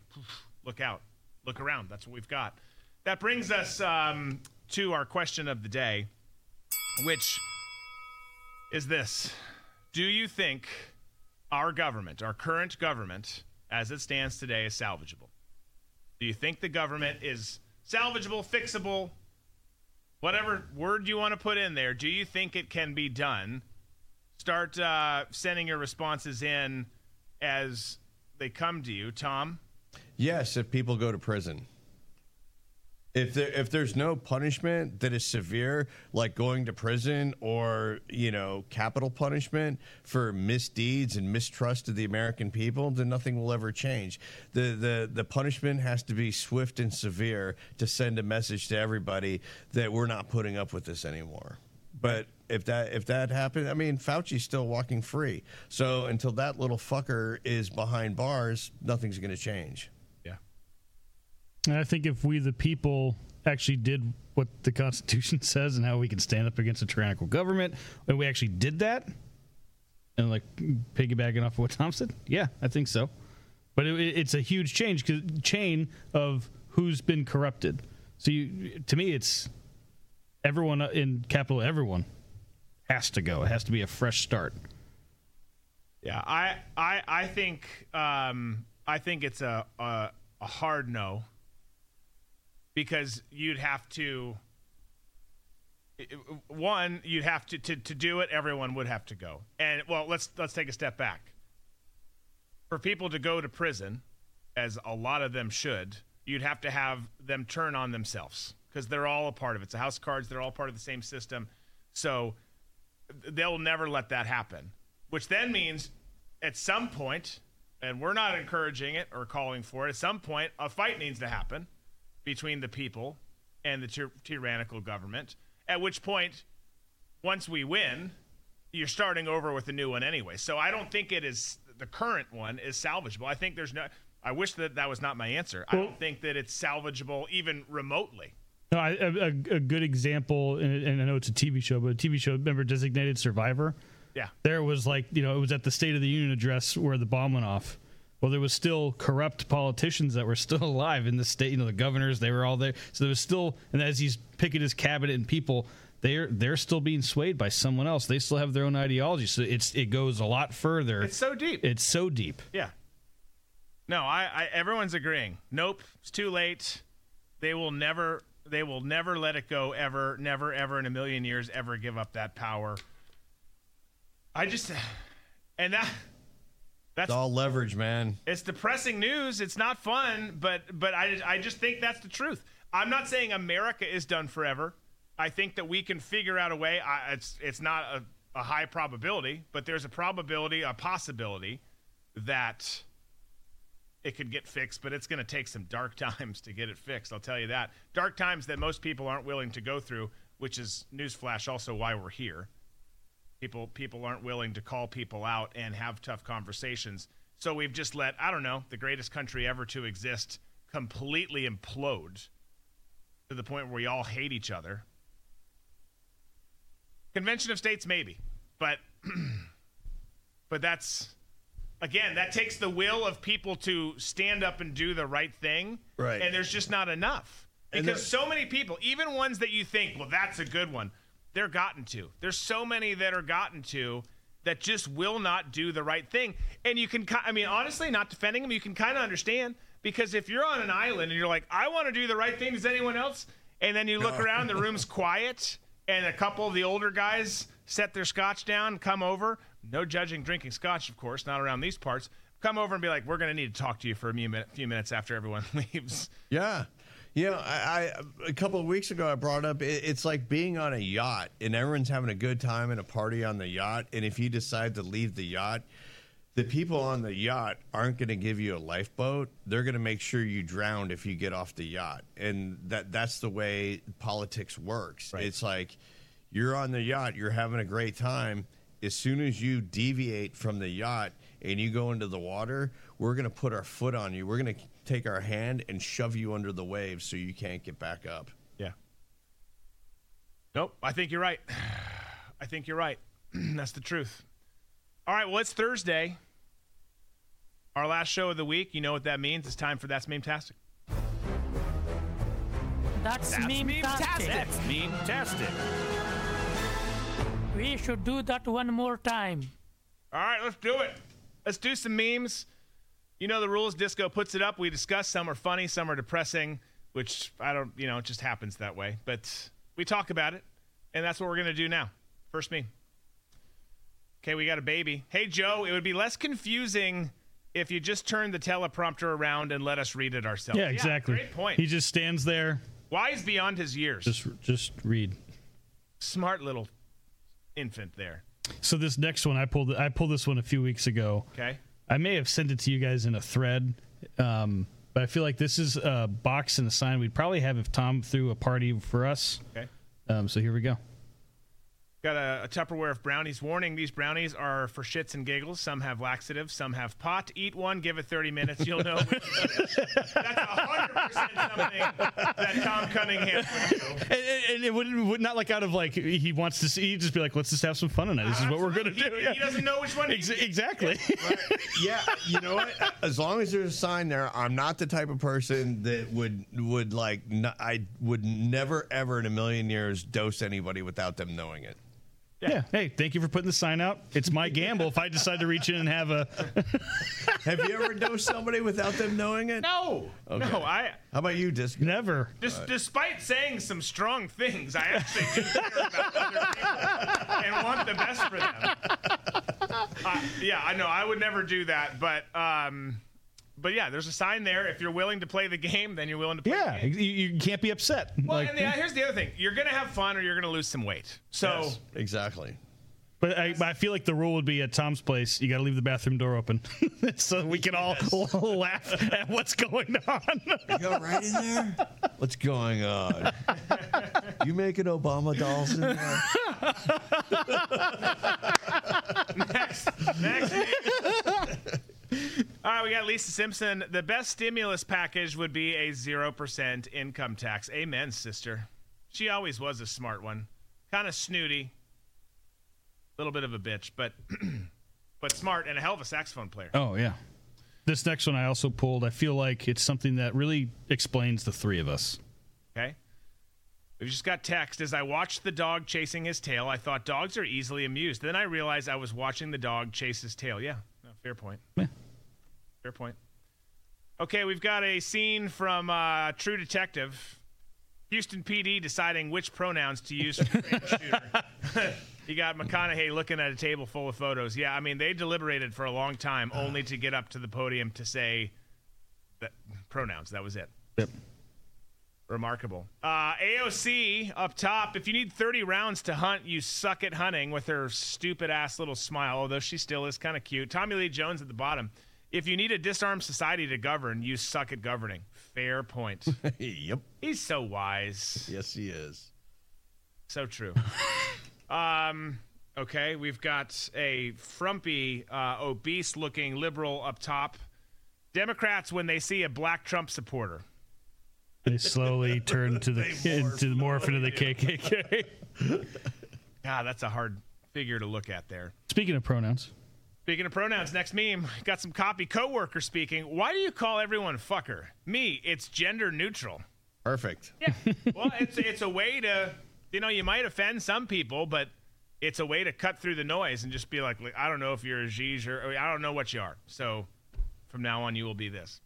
Look out. Look around. That's what we've got. That brings us um, to our question of the day, which is this. Do you think our government, our current government, as it stands today, is salvageable? Do you think the government is salvageable, fixable, whatever word you want to put in there? Do you think it can be done? Start uh, sending your responses in as they come to you. Tom? Yes, if people go to prison. If there, if there's no punishment that is severe, like going to prison or, you know, capital punishment for misdeeds and mistrust of the American people, then nothing will ever change. The the the punishment has to be swift and severe to send a message to everybody that we're not putting up with this anymore. But if that if that happened, I mean, Fauci's still walking free. So until that little fucker is behind bars, nothing's going to change. Yeah. And I think if we, the people, actually did what the Constitution says and how we can stand up against a tyrannical government, and we actually did that, and like piggybacking off of what Tom said, yeah, I think so. But it, it's a huge change, 'cause chain of who's been corrupted. So you, to me, it's everyone in capital, everyone has to go. It has to be a fresh start. Yeah, I I, I think um, I think it's a, a a hard no, because you'd have to one you'd have to, to to do it. Everyone would have to go. And well, let's let's take a step back. For people to go to prison, as a lot of them should, you'd have to have them turn on themselves. Because they're all a part of it. It's a house of cards. They're all part of the same system. So they'll never let that happen, which then means at some point, and we're not encouraging it or calling for it, at some point a fight needs to happen between the people and the ty- tyrannical government, at which point once we win, you're starting over with a new one anyway. So I don't think it is the current one is salvageable. I think there's no – I wish that that was not my answer. I don't think that it's salvageable even remotely. No, I, a, a good example, and, and I know it's a T V show, but a T V show, remember Designated Survivor? Yeah. There was like, you know, it was at the State of the Union address where the bomb went off. Well, there was still corrupt politicians that were still alive in the state. You know, the governors, they were all there. So there was still, and as he's picking his cabinet and people, they're they're still being swayed by someone else. They still have their own ideology. So it's it goes a lot further. It's so deep. It's so deep. Yeah. No, I, I everyone's agreeing. Nope, it's too late. They will never they will never let it go ever, never, ever in a million years ever give up that power. I just and that. That's it's all leverage, man. It's depressing news. It's not fun, but but I, I just think that's the truth. I'm not saying America is done forever. I think that we can figure out a way. I, it's it's not a, a high probability, but there's a probability, a possibility that it could get fixed, but it's going to take some dark times to get it fixed. I'll tell you that. Dark times that most people aren't willing to go through, which is, newsflash, also why we're here. People people aren't willing to call people out and have tough conversations. So we've just let, I don't know, the greatest country ever to exist completely implode to the point where we all hate each other. Convention of States, maybe. But but that's, again, that takes the will of people to stand up and do the right thing. Right. And there's just not enough. Because so many people, even ones that you think, well, that's a good one, they're gotten to. There's so many that are gotten to that just will not do the right thing. And you can, I mean, honestly, not defending them, you can kind of understand, because if you're on an island and you're like, I want to do the right thing, does anyone else? And then you look no. around, the room's quiet, and a couple of the older guys set their scotch down, come over. No judging drinking scotch, of course, not around these parts. Come over and be like, we're going to need to talk to you for a few minutes after everyone leaves. Yeah. You know, I, I a couple of weeks ago I brought up it, it's like being on a yacht and everyone's having a good time and a party on the yacht. And if you decide to leave the yacht, the people on the yacht aren't going to give you a lifeboat. They're going to make sure you drown if you get off the yacht. And that that's the way politics works. Right. It's like you're on the yacht, you're having a great time. As soon as you deviate from the yacht and you go into the water, we're going to put our foot on you. We're going to take our hand and shove you under the waves so you can't get back up. Yeah. Nope. I think you're right. I think you're right. That's the truth. All right. Well, it's Thursday. Our last show of the week. You know what that means. It's time for That's Meme-tastic. That's, That's Meme-tastic. That's Meme-tastic. We should do that one more time. All right. Let's do it. Let's do some memes. You know the rules. Disco puts it up. We discuss. Some are funny. Some are depressing, which I don't, you know, it just happens that way. But we talk about it, and that's what we're going to do now. First meme. Okay, we got a baby. Hey, Joe, it would be less confusing if you just turned the teleprompter around and let us read it ourselves. Yeah, exactly. Yeah, great point. He just stands there. Wise beyond his years. Just, just read. Smart little infant there. So this next one, I pulled, I pulled this one a few weeks ago. Okay. I may have sent it to you guys in a thread, um, but I feel like this is a box and a sign we'd probably have if Tom threw a party for us. Okay. Um, so here we go. Got a, a Tupperware of brownies. Warning, these brownies are for shits and giggles. Some have laxatives. Some have pot. Eat one. Give it thirty minutes. You'll know. That's one hundred percent something that Tom Cunningham would do. And, and, and it wouldn't, would not like out of like, he wants to see, he'd just be like, let's just have some fun tonight. This is uh, what we're going to do. Yeah. He doesn't know which one. Ex- exactly. Right. Yeah. You know what? As long as there's a sign there, I'm not the type of person that would, would like, n- I would never, ever in a million years dose anybody without them knowing it. Yeah. yeah. Hey, thank you for putting the sign out. It's my gamble if I decide to reach in and have a. Have you ever dosed somebody without them knowing it? No. Okay. No, I. How about you, Disc? Never. Dis- right. Despite saying some strong things, I actually do care about other people and want the best for them. Uh, yeah, I know. I would never do that, but. Um... But, yeah, there's a sign there. If you're willing to play the game, then you're willing to play yeah, the game. Yeah, you, you can't be upset. Well, like, and the, here's the other thing. You're going to have fun or you're going to lose some weight. So yes, exactly. But I, I feel like the rule would be at Tom's place, you got to leave the bathroom door open so we can all yes. laugh at what's going on. You go right in there? What's going on? You making Obama dolls in there? Next. Next. All right, we got Lisa Simpson. The best stimulus package would be a zero percent income tax. Amen, sister. She always was a smart one. Kind of snooty. A little bit of a bitch, but but smart and a hell of a saxophone player. Oh, yeah. This next one I also pulled. I feel like it's something that really explains the three of us. Okay. We just got text. As I watched the dog chasing his tail, I thought dogs are easily amused. Then I realized I was watching the dog chase his tail. Yeah, no, fair point. Yeah. Fair point. Okay, we've got a scene from uh, True Detective. Houston P D deciding which pronouns to use for the shooter. You got McConaughey looking at a table full of photos. Yeah, I mean, they deliberated for a long time uh, only to get up to the podium to say that pronouns. That was it. Yep. Remarkable. Uh, A O C up top. If you need thirty rounds to hunt, you suck at hunting, with her stupid-ass little smile, although she still is kind of cute. Tommy Lee Jones at the bottom. If you need a disarmed society to govern, you suck at governing. Fair point. Yep. He's so wise. Yes, he is. So true. um, okay, we've got a frumpy, uh, obese-looking liberal up top. Democrats, when they see a black Trump supporter, they slowly turn to the into morph into the K K K. Ah, that's a hard figure to look at there. Speaking of pronouns. Speaking of pronouns, next meme. Got some copy. Coworker speaking. Why do you call everyone fucker? Me, it's gender neutral. Perfect. Yeah. Well, it's it's a way to, you know, you might offend some people, but it's a way to cut through the noise and just be like, I don't know if you're a geez or I don't know what you are. So from now on, you will be this.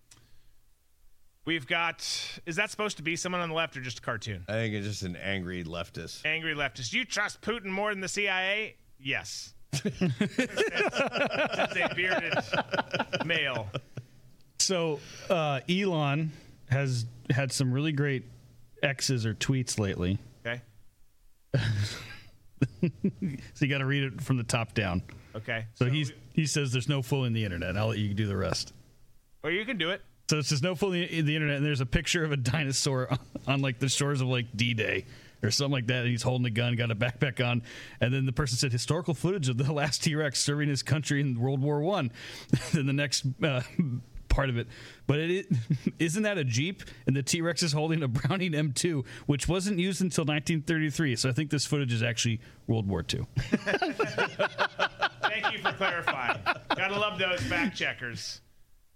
We've got, is that supposed to be someone on the left or just a cartoon? I think it's just an angry leftist. Angry leftist. You trust Putin more than the C I A? Yes. That's a bearded male. So uh, Elon has had some really great X's or tweets lately. Okay. So you got to read it from the top down. Okay. So, so he's we- he says there's no fooling the internet. I'll let you do the rest. Or you can do it. So it says no fooling the internet, and there's a picture of a dinosaur on, on like the shores of like D-Day. Or something like that, and he's holding a gun, got a backpack on, and then the person said historical footage of the last T-Rex serving his country in World War One. Then the next uh, part of it, but it, it isn't that a Jeep, and the T-Rex is holding a Browning M two, which wasn't used until nineteen thirty-three. So I think this footage is actually World War Two. Thank you for clarifying. Gotta love those fact checkers.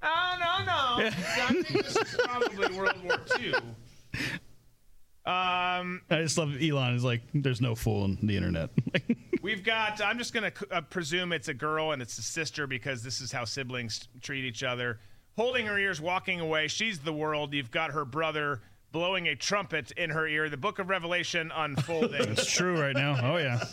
Oh no no, I think this is probably World War Two. Um, I just love Elon is like, there's no fool on the internet. We've got, I'm just going to uh, presume it's a girl and it's a sister because this is how siblings treat each other. Holding her ears, walking away. She's the world. You've got her brother blowing a trumpet in her ear. The book of Revelation unfolding. It's true right now. Oh, yeah.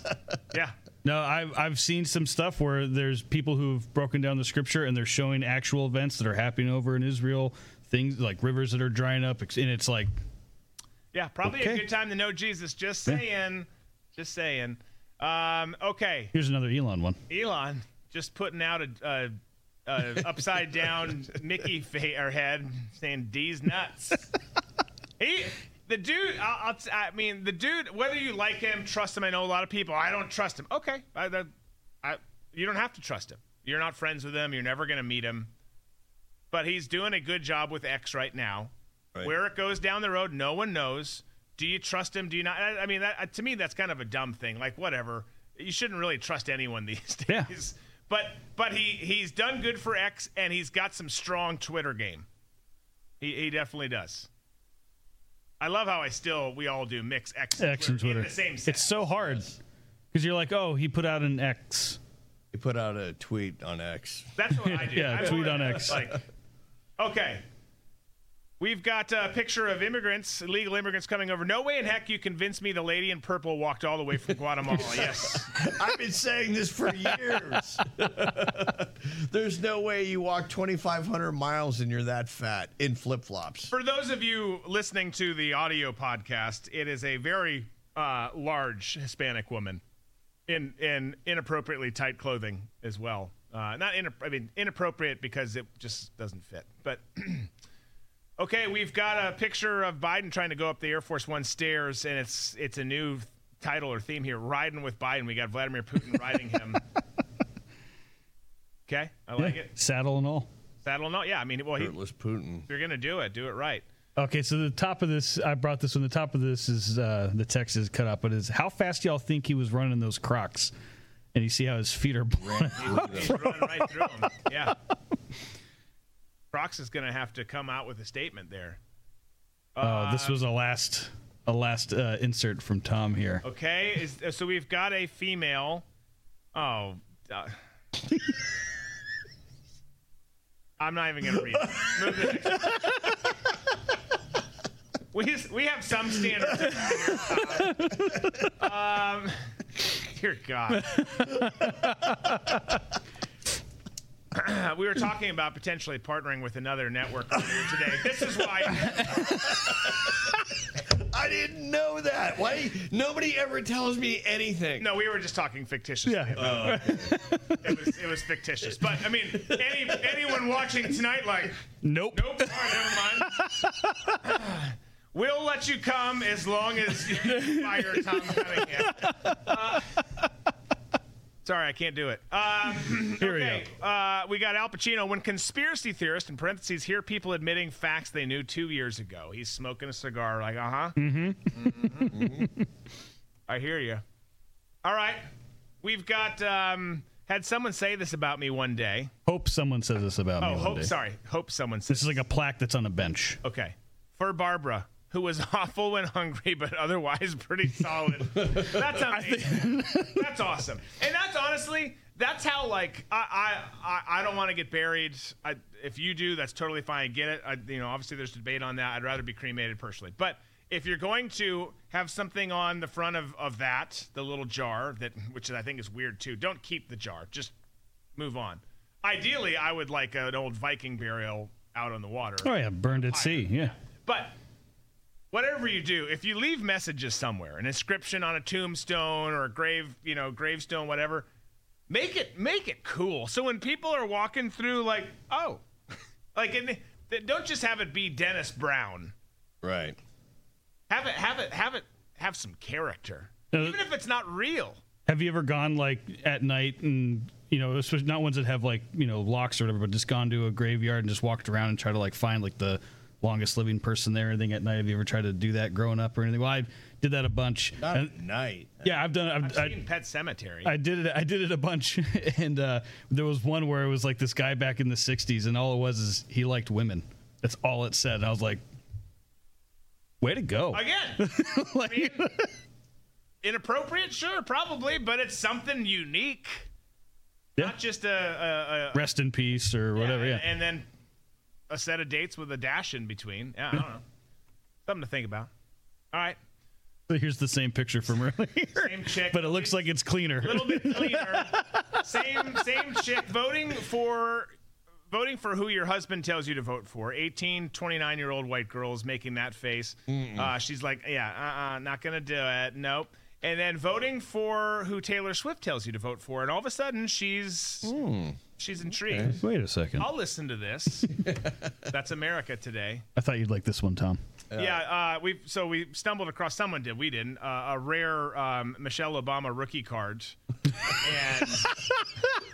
Yeah. No, I've, I've seen some stuff where there's people who've broken down the scripture and they're showing actual events that are happening over in Israel. Things like rivers that are drying up. And it's like, yeah, probably okay. A good time to know Jesus. Just saying. Yeah. Just saying. Um, okay. Here's another Elon one. Elon just putting out a, a, a upside down Mickey fa- or head saying D's nuts. he, the dude, I'll, I'll, I mean, the dude, whether you like him, trust him, I know a lot of people, I don't trust him. Okay. I, I, you don't have to trust him. You're not friends with him. You're never going to meet him. But he's doing a good job with X right now. Right. Where it goes down the road, no one knows. Do you trust him? Do you not? I, I mean, that, to me, that's kind of a dumb thing. Like, whatever. You shouldn't really trust anyone these days. Yeah. But but he, he's done good for X, and he's got some strong Twitter game. He he definitely does. I love how I still, we all do mix X and X Twitter, and Twitter. In the same sense. It's so hard because you're like, oh, he put out an X. He put out a tweet on X. That's what I do. Yeah, I tweet on X. Like, okay. We've got a picture of immigrants, illegal immigrants coming over. No way in heck you convinced me the lady in purple walked all the way from Guatemala. Yes. I've been saying this for years. There's no way you walk twenty-five hundred miles and you're that fat in flip-flops. For those of you listening to the audio podcast, it is a very uh, large Hispanic woman in, in inappropriately tight clothing as well. Uh, not in, I mean, inappropriate because it just doesn't fit, but... Okay, we've got a picture of Biden trying to go up the Air Force One stairs, and it's it's a new title or theme here, Riding with Biden. We got Vladimir Putin riding him. Okay, I like yeah, it. Saddle and all. that'll know. Yeah, I mean, well, he, Putin. If you're going to do it, do it right. Okay, so the top of this, I brought this one. The top of this is uh, the text is cut up, but it's how fast y'all think he was running those Crocs? And you see how his feet are blown out. He's running right through them. Yeah. Crocs is going to have to come out with a statement there. Uh, uh, this was a last a last uh, insert from Tom here. Okay, is, so we've got a female. Oh. Uh, I'm not even going to read it. Move to the next. We, we have some standards. um, dear God. We were talking about potentially partnering with another network today. This is why. I didn't know that. Why? Nobody ever tells me anything. No, we were just talking fictitiously. Yeah. About uh, it. It, was, it was fictitious. But, I mean, any anyone watching tonight, like, nope. Nope. All right, never mind. We'll let you come as long as you fire Tom Cunningham. Uh, Sorry, I can't do it. Um, here okay. we go. Uh, we got Al Pacino. When conspiracy theorists, in parentheses, hear people admitting facts they knew two years ago. He's smoking a cigar like, uh-huh. Mm-hmm. Mm-hmm. I hear you. All right. We've got, um, had someone say this about me one day. Hope someone says this about oh, me one hope, day. Oh, sorry. Hope someone says this. This is like a plaque that's on a bench. Okay. For Barbara, who was awful when hungry, but otherwise pretty solid. That's amazing. That's awesome. And that's honestly, that's how, like, I I, I don't want to get buried. I, if you do, that's totally fine. Get it. I, you know, obviously there's debate on that. I'd rather be cremated personally. But if you're going to have something on the front of, of that, the little jar, that which I think is weird too, don't keep the jar. Just move on. Ideally, I would like an old Viking burial out on the water. Oh, yeah, burned at sea, yeah. But whatever you do, if you leave messages somewhere, an inscription on a tombstone or a grave, you know, gravestone, whatever, make it make it cool. So when people are walking through, like, oh, like, and they, don't just have it be Dennis Brown, right? Have it, have it, have it, have some character, now, even if it's not real. Have you ever gone like at night and, you know, especially not ones that have like, you know, locks or whatever, but just gone to a graveyard and just walked around and try to like find like the longest living person there, anything at night? Have you ever tried to do that growing up or anything? Well, I did that a bunch. Not and, at night. Yeah, I've done it. I've, I've seen I, Pet Cemetery. I did it. I did it a bunch, and uh, there was one where it was like this guy back in the sixties, and all it was is he liked women. That's all it said. And I was like, "Way to go!" Again, like, I mean, inappropriate, sure, probably, but it's something unique. Yeah. Not just a, a, a rest in peace or whatever. Yeah, yeah. and, and then. A set of dates with a dash in between. Yeah, I don't know. Something to think about. All right. So here's the same picture from earlier. Same chick. But it looks like it's cleaner. A little bit cleaner. same same chick. Voting for voting for who your husband tells you to vote for. eighteen, twenty-nine-year-old white girls making that face. Uh, she's like, yeah, uh-uh, not going to do it. Nope. And then voting for who Taylor Swift tells you to vote for. And all of a sudden, she's... Mm. She's intrigued. Okay. Wait a second. I'll listen to this. That's America Today. I thought you'd like this one, Tom. Uh, yeah, uh, we so we stumbled across, someone did, we didn't, uh, a rare um, Michelle Obama rookie card. And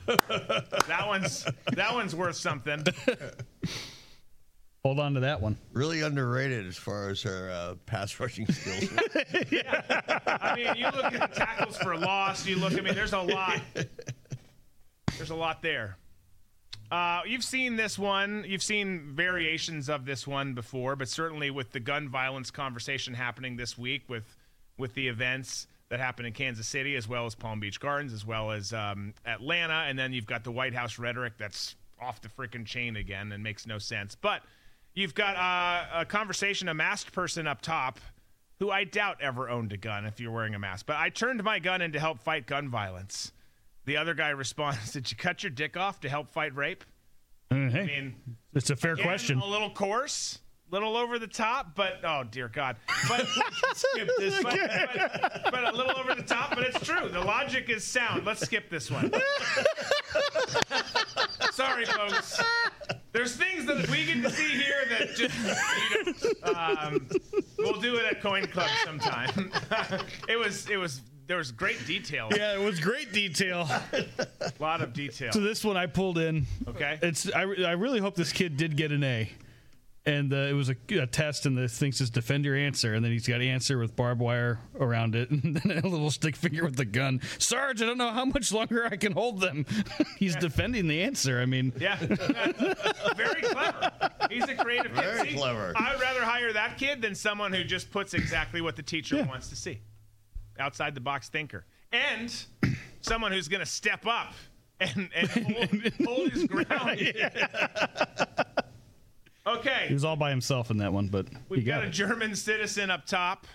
that one's that one's worth something. Hold on to that one. Really underrated as far as her uh, pass rushing skills. Yeah. I mean, you look at the tackles for loss. You look, I mean, there's a lot. There's a lot there. Uh, you've seen this one. You've seen variations of this one before, but certainly with the gun violence conversation happening this week with with the events that happened in Kansas City, as well as Palm Beach Gardens, as well as um, Atlanta, and then you've got the White House rhetoric that's off the freaking chain again and makes no sense. But you've got uh, a conversation, a masked person up top, who I doubt ever owned a gun if you're wearing a mask. But I turned my gun in to help fight gun violence. The other guy responds, did you cut your dick off to help fight rape? Uh, hey, I mean, it's a fair again, question. A little coarse, a little over the top, but, oh, dear God. But, skip this one, but, but a little over the top, but it's true. The logic is sound. Let's skip this one. Sorry, folks. There's things that we get to see here that just, you know, um, we'll do it at Coin Club sometime. it was, it was there was great detail. Yeah, it was great detail. A lot of detail. So this one I pulled in. Okay. It's I, I really hope this kid did get an A. And uh, it was a, a test, and the thing says, defend your answer. And then he's got answer with barbed wire around it, and then a little stick figure with a gun. Sarge, I don't know how much longer I can hold them. He's yeah. defending the answer. I mean. Yeah. Very clever. He's a creative kid. Very see, clever. I'd rather hire that kid than someone who just puts exactly what the teacher yeah. wants to see. Outside the box thinker. And someone who's going to step up and, and hold, hold his ground. Yeah. Okay. He was all by himself in that one, but we've got, got a German citizen up top.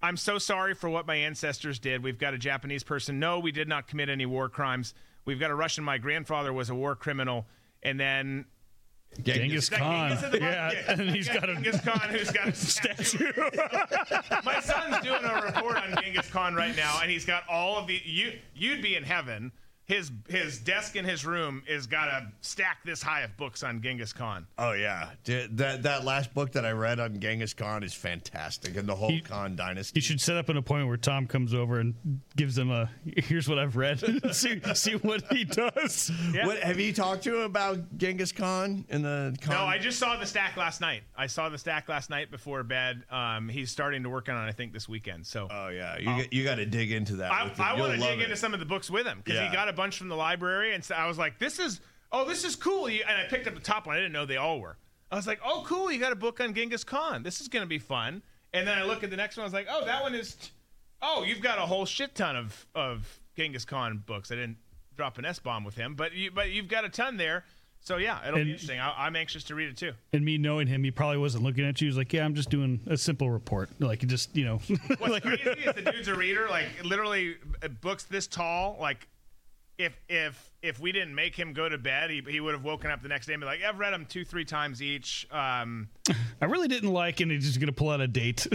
I'm so sorry for what my ancestors did. We've got a Japanese person. No, we did not commit any war crimes. We've got a Russian. My grandfather was a war criminal. And then Genghis, Genghis Khan. Genghis yeah, yeah, and he's got, got a Genghis Khan who's got a statue. My son's doing a report on Genghis Khan right now, and he's got all of the you you'd be in heaven. His his desk in his room is got a stack this high of books on Genghis Khan. Oh yeah, Dude, that that last book that I read on Genghis Khan is fantastic, and the whole he, Khan dynasty. You should set up an appointment where Tom comes over and gives him a here's what I've read. see see what he does. Yeah. What, have you talked to him about Genghis Khan and the? Khan? No, I just saw the stack last night. I saw the stack last night before bed. Um, he's starting to work on it, I think, this weekend. So. Oh yeah, you um, you got to dig into that. I, I want to dig it. into some of the books with him because yeah. he got a bunch from the library, and so I was like, this is oh this is cool, and I picked up the top one. I didn't know they all were. I was like, oh cool, you got a book on Genghis Khan, this is gonna be fun. And then I look at the next one, I was like, oh that one is oh you've got a whole shit ton of of Genghis Khan books. I didn't drop an S-bomb with him, but you but you've got a ton there. So yeah, it'll and, be interesting. I, I'm anxious to read it too. And me knowing him, he probably wasn't looking at you. He was like, "Yeah, I'm just doing a simple report." Like, just you know. What's like, crazy is the dude's a reader. Like, literally, books this tall. Like, if if if we didn't make him go to bed, he he would have woken up the next day and be like, "I've read them two, three times each." Um, I really didn't like, and he's just gonna pull out a date.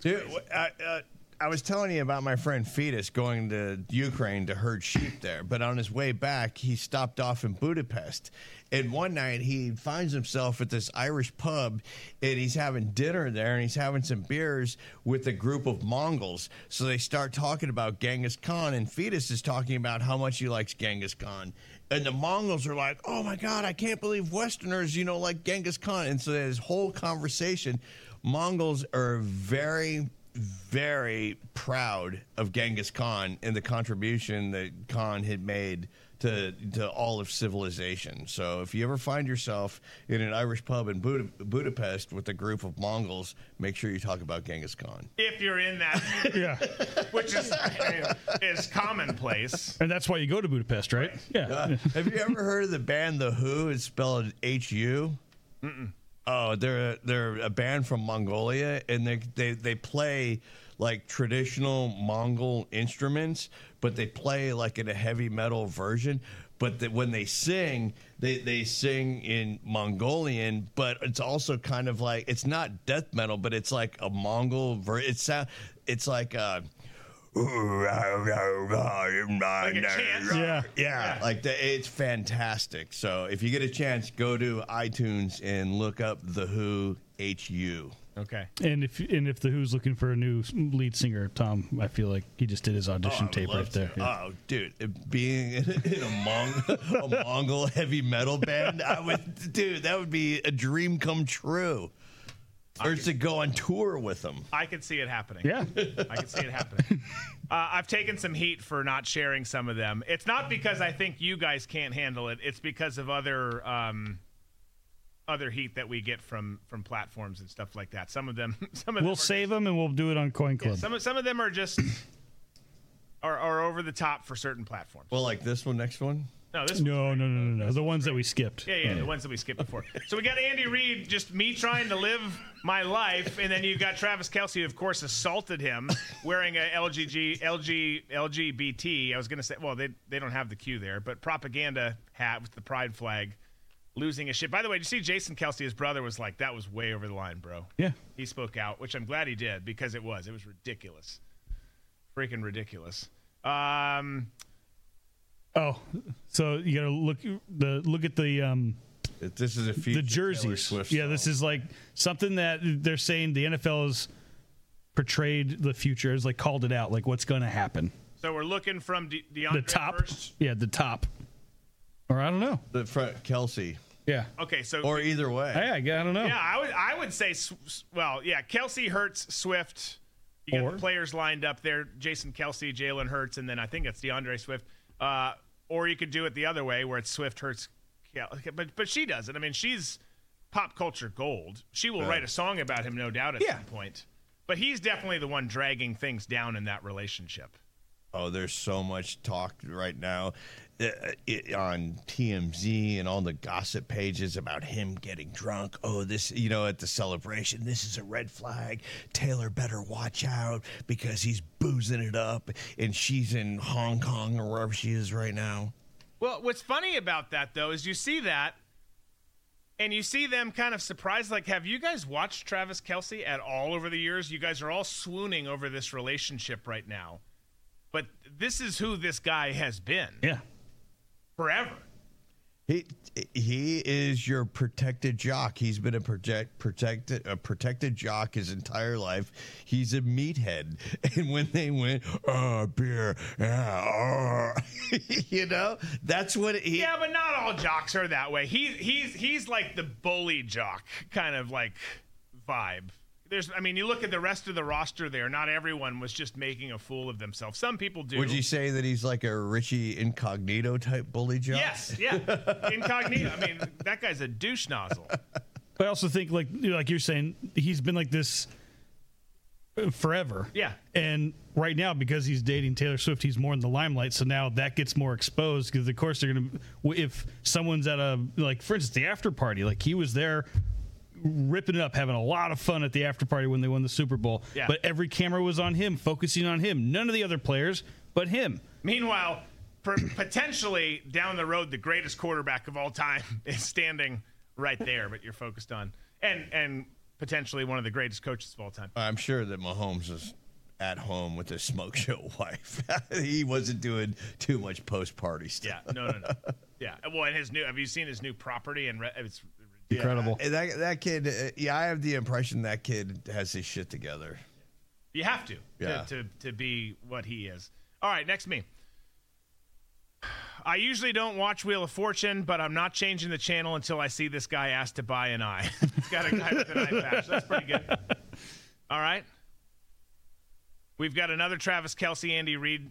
Dude, I, uh, I was telling you about my friend Fetus going to Ukraine to herd sheep there, but on his way back, he stopped off in Budapest. And one night, he finds himself at this Irish pub, and he's having dinner there, and he's having some beers with a group of Mongols. So they start talking about Genghis Khan, and Fetus is talking about how much he likes Genghis Khan. And the Mongols are like, oh, my God, I can't believe Westerners, you know, like Genghis Khan. And so this whole conversation, Mongols are very... very proud of Genghis Khan and the contribution that Khan had made to to all of civilization. So if you ever find yourself in an Irish pub in Buda- Budapest with a group of Mongols, make sure you talk about Genghis Khan. If you're in that, yeah, which is is commonplace, and that's why you go to Budapest, right? right. Yeah. Uh, have you ever heard of the band The Who? It's spelled H U. Mm-mm. Oh, they're they're a band from Mongolia, and they they they play like traditional Mongol instruments, but they play like in a heavy metal version. But the, when they sing, they, they sing in Mongolian, but it's also kind of like it's not death metal, but it's like a Mongol version. It's uh, it's like uh, like a chant. Yeah. yeah, yeah, like the, it's fantastic. So if you get a chance, go to iTunes and look up The Who, H U. Okay. And if and if The Who's looking for a new lead singer, Tom, I feel like he just did his audition oh, tape right there. Yeah. Oh, dude, being in a, in a, Mong- a Mongol heavy metal band, I would, dude, that would be a dream come true. Or to go on tour with them. I could see it happening. Yeah. I could see it happening. Uh, I've taken some heat for not sharing some of them. It's not because I think you guys can't handle it. It's because of other um, other heat that we get from from platforms and stuff like that. Some of them. Some of we'll them save just, them and we'll do it on Coin Club. Yeah, some, some of them are just are, are over the top for certain platforms. Well, like this one, next one? No, this no, no, no, no, no. The ones that we skipped. Yeah, yeah, the ones that we skipped before. So we got Andy Reid, just me trying to live my life, and then you got Travis Kelsey, who, of course, assaulted him wearing a L G B T. I was going to say, well, they they don't have the Q there, but propaganda hat with the pride flag, losing his shit. By the way, did you see Jason Kelsey, his brother, was like, that was way over the line, bro. Yeah. He spoke out, which I'm glad he did because it was. It was ridiculous. Freaking ridiculous. Um... Oh, so you gotta look the look at the um, this is a feature, the jerseys. Taylor Swift yeah, style. This is like something that they're saying the N F L is portrayed the future, as like called it out, like what's going to happen. So we're looking from De- DeAndre the top, first? Yeah, the top, or I don't know, the front Kelsey. Yeah. Okay. So or either way. Hey, I don't know. Yeah, I would. I would say. Well, yeah. Kelsey, Hurts, Swift. You got or, the players lined up there: Jason Kelsey, Jalen Hurts, and then I think it's DeAndre Swift. Uh, or you could do it the other way, where it's Swift, Hurts, Kelsey. But but she doesn't. I mean, she's pop culture gold. She will uh, write a song about him, no doubt, at yeah. some point. But he's definitely the one dragging things down in that relationship. Oh, there's so much talk right now uh, it, on T M Z and all the gossip pages about him getting drunk. Oh, this, you know, at the celebration, this is a red flag. Taylor better watch out because he's boozing it up, and she's in Hong Kong or wherever she is right now. Well, what's funny about that, though, is you see that, and you see them kind of surprised. Like, have you guys watched Travis Kelsey at all over the years? You guys are all swooning over this relationship right now. But this is who this guy has been. Yeah. Forever. He he is your protected jock. He's been a project, protected a protected jock his entire life. He's a meathead. And when they went, oh, beer, yeah, oh, you know, that's what he. Yeah, but not all jocks are that way. He he's he's like the bully jock kind of like vibe. There's, I mean, you look at the rest of the roster there. Not everyone was just making a fool of themselves. Some people do. Would you say that he's like a Richie Incognito type bully job? Yes, yeah. Incognito. I mean, that guy's a douche nozzle. But I also think, like, like you're saying, he's been like this forever. Yeah. And right now, because he's dating Taylor Swift, he's more in the limelight. So now that gets more exposed because, of course, they're going to – if someone's at a – like, for instance, the after party, like he was there – ripping it up, having a lot of fun at the after party when they won the Super Bowl. Yeah. But every camera was on him, focusing on him. None of the other players, but him. Meanwhile, per- potentially down the road, the greatest quarterback of all time is standing right there, but you're focused on. And and potentially one of the greatest coaches of all time. I'm sure that Mahomes is at home with his smoke show wife. He wasn't doing too much post-party stuff. Yeah, no, no, no. Yeah, well, and his new, have you seen his new property? And re- it's incredible. Yeah, that that kid, yeah, I have the impression that kid has his shit together. You have to, yeah. to, to, to be what he is. All right, next me. I usually don't watch Wheel of Fortune, but I'm not changing the channel until I see this guy asked to buy an eye. He's got a guy with an eye patch. That's pretty good. All right. We've got another Travis Kelsey, Andy Reid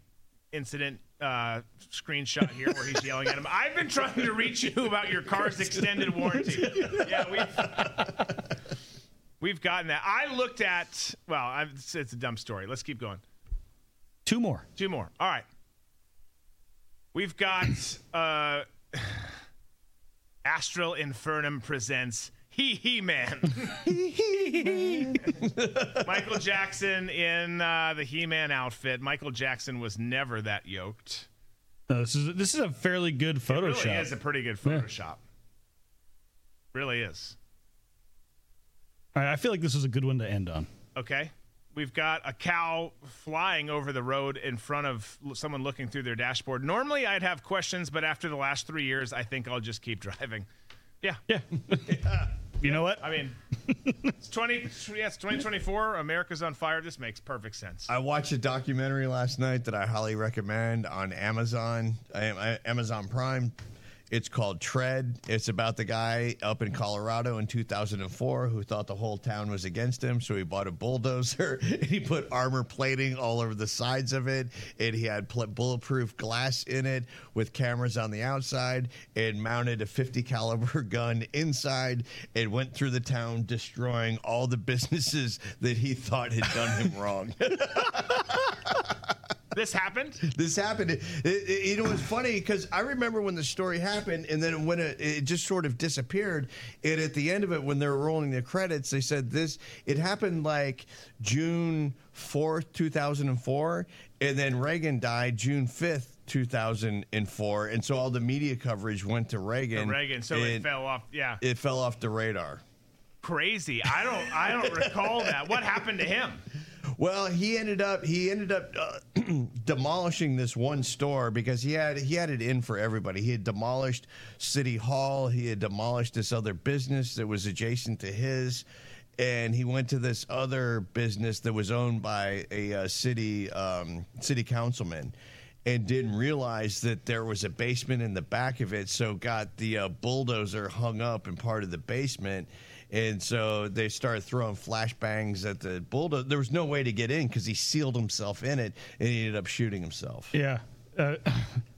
incident uh screenshot here where he's yelling at him. I've been trying to reach you about your car's extended warranty. Yeah, we've we've gotten that. I looked at well, I've, it's, it's a dumb story. Let's keep going. Two more. Two more. All right. We've got uh Astral Infernum presents He He Man. Michael Jackson in uh, the He-Man outfit. Michael Jackson was never that yoked. No, this is this is a fairly good Photoshop. It really is a pretty good Photoshop. Yeah. Really is. All right, I feel like this is a good one to end on. Okay. We've got a cow flying over the road in front of someone looking through their dashboard. Normally, I'd have questions, but after the last three years, I think I'll just keep driving. Yeah. Yeah. yeah. You know what? I mean, it's twenty, yeah, it's twenty twenty-four. America's on fire. This makes perfect sense. I watched a documentary last night that I highly recommend on Amazon, Amazon Prime. It's called Tread. It's about the guy up in Colorado in two thousand four who thought the whole town was against him, so he bought a bulldozer, and he put armor plating all over the sides of it, and he had pl- bulletproof glass in it with cameras on the outside, and mounted a fifty caliber gun inside, and went through the town destroying all the businesses that he thought had done him wrong. This happened? This happened. It, it, it, it was funny because I remember when the story happened, and then when it, it just sort of disappeared. And at the end of it, when they were rolling the credits, they said this. It happened like June fourth, two thousand four, and then Reagan died June fifth, two thousand four, and so all the media coverage went to Reagan. To Reagan, so it fell off. Yeah, it fell off the radar. Crazy. I don't. I don't recall that. What happened to him? Well, he ended up he ended up uh, demolishing this one store because he had he had it in for everybody. He had demolished City Hall. He had demolished this other business that was adjacent to his, and he went to this other business that was owned by a uh, city um, city councilman, and didn't realize that there was a basement in the back of it, so got the uh, bulldozer hung up in part of the basement. And so they started throwing flashbangs at the bulldozer. There was no way to get in because he sealed himself in it, and he ended up shooting himself. Yeah. Uh,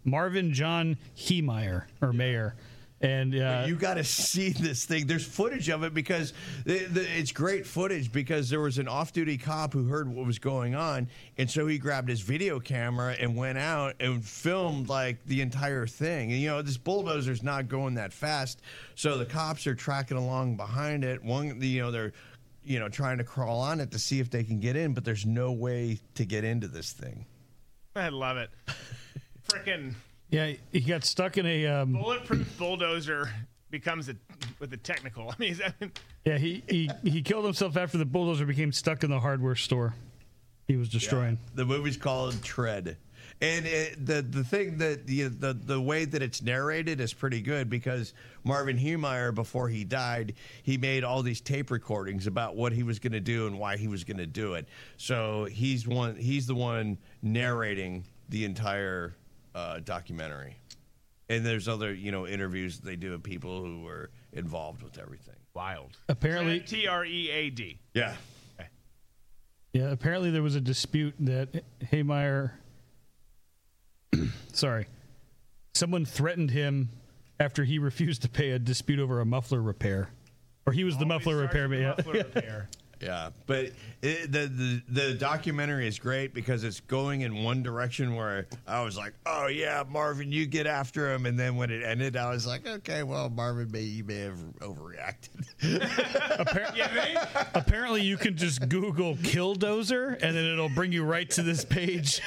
Marvin John Heemeyer, or Mayer. And uh, you got to see this thing. There's footage of it because it, it's great footage, because there was an off-duty cop who heard what was going on, and so he grabbed his video camera and went out and filmed like the entire thing. And you know, this bulldozer's not going that fast, so the cops are tracking along behind it. One, you know, they're you know trying to crawl on it to see if they can get in, but there's no way to get into this thing. I love it. Frickin'. Yeah, he got stuck in a um, bulletproof bulldozer becomes a with a technical. I mean, I mean yeah, he, he he killed himself after the bulldozer became stuck in the hardware store he was destroying. Yeah, the movie's called Tread, and it, the the thing that the, the the way that it's narrated is pretty good, because Marvin Heemeyer, before he died, he made all these tape recordings about what he was going to do and why he was going to do it. So he's one he's the one narrating the entire Uh, documentary, and there's other you know interviews that they do of people who were involved with everything. Wild. Apparently, T R E A D. Yeah. Okay. Yeah. Apparently, there was a dispute that Heemeyer. sorry, someone threatened him after he refused to pay a dispute over a muffler repair, or he was Always the muffler repairman. Yeah. Muffler repair. Yeah, but it, the, the the documentary is great because it's going in one direction where I was like, oh, yeah, Marvin, you get after him. And then when it ended, I was like, okay, well, Marvin, may, you may have overreacted. Appar- yeah, man. Apparently, you can just Google killdozer, and then it'll bring you right to this page.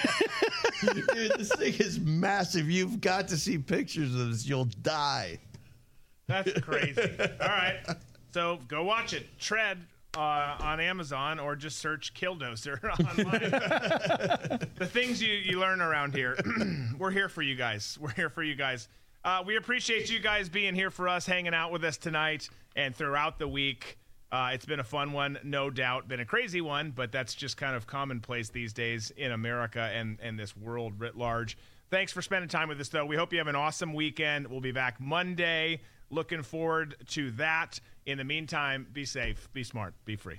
Dude, this thing is massive. You've got to see pictures of this. You'll die. That's crazy. All right, so go watch it. Tread. Uh, on Amazon, or just search killdozer online. The things you, you learn around here. We're here for you guys. We're here for you guys. Uh, we appreciate you guys being here for us, hanging out with us tonight and throughout the week. Uh, it's been a fun one, no doubt. Been a crazy one, but that's just kind of commonplace these days in America and, and this world writ large. Thanks for spending time with us, though. We hope you have an awesome weekend. We'll be back Monday. Looking forward to that. In the meantime, be safe, be smart, be free.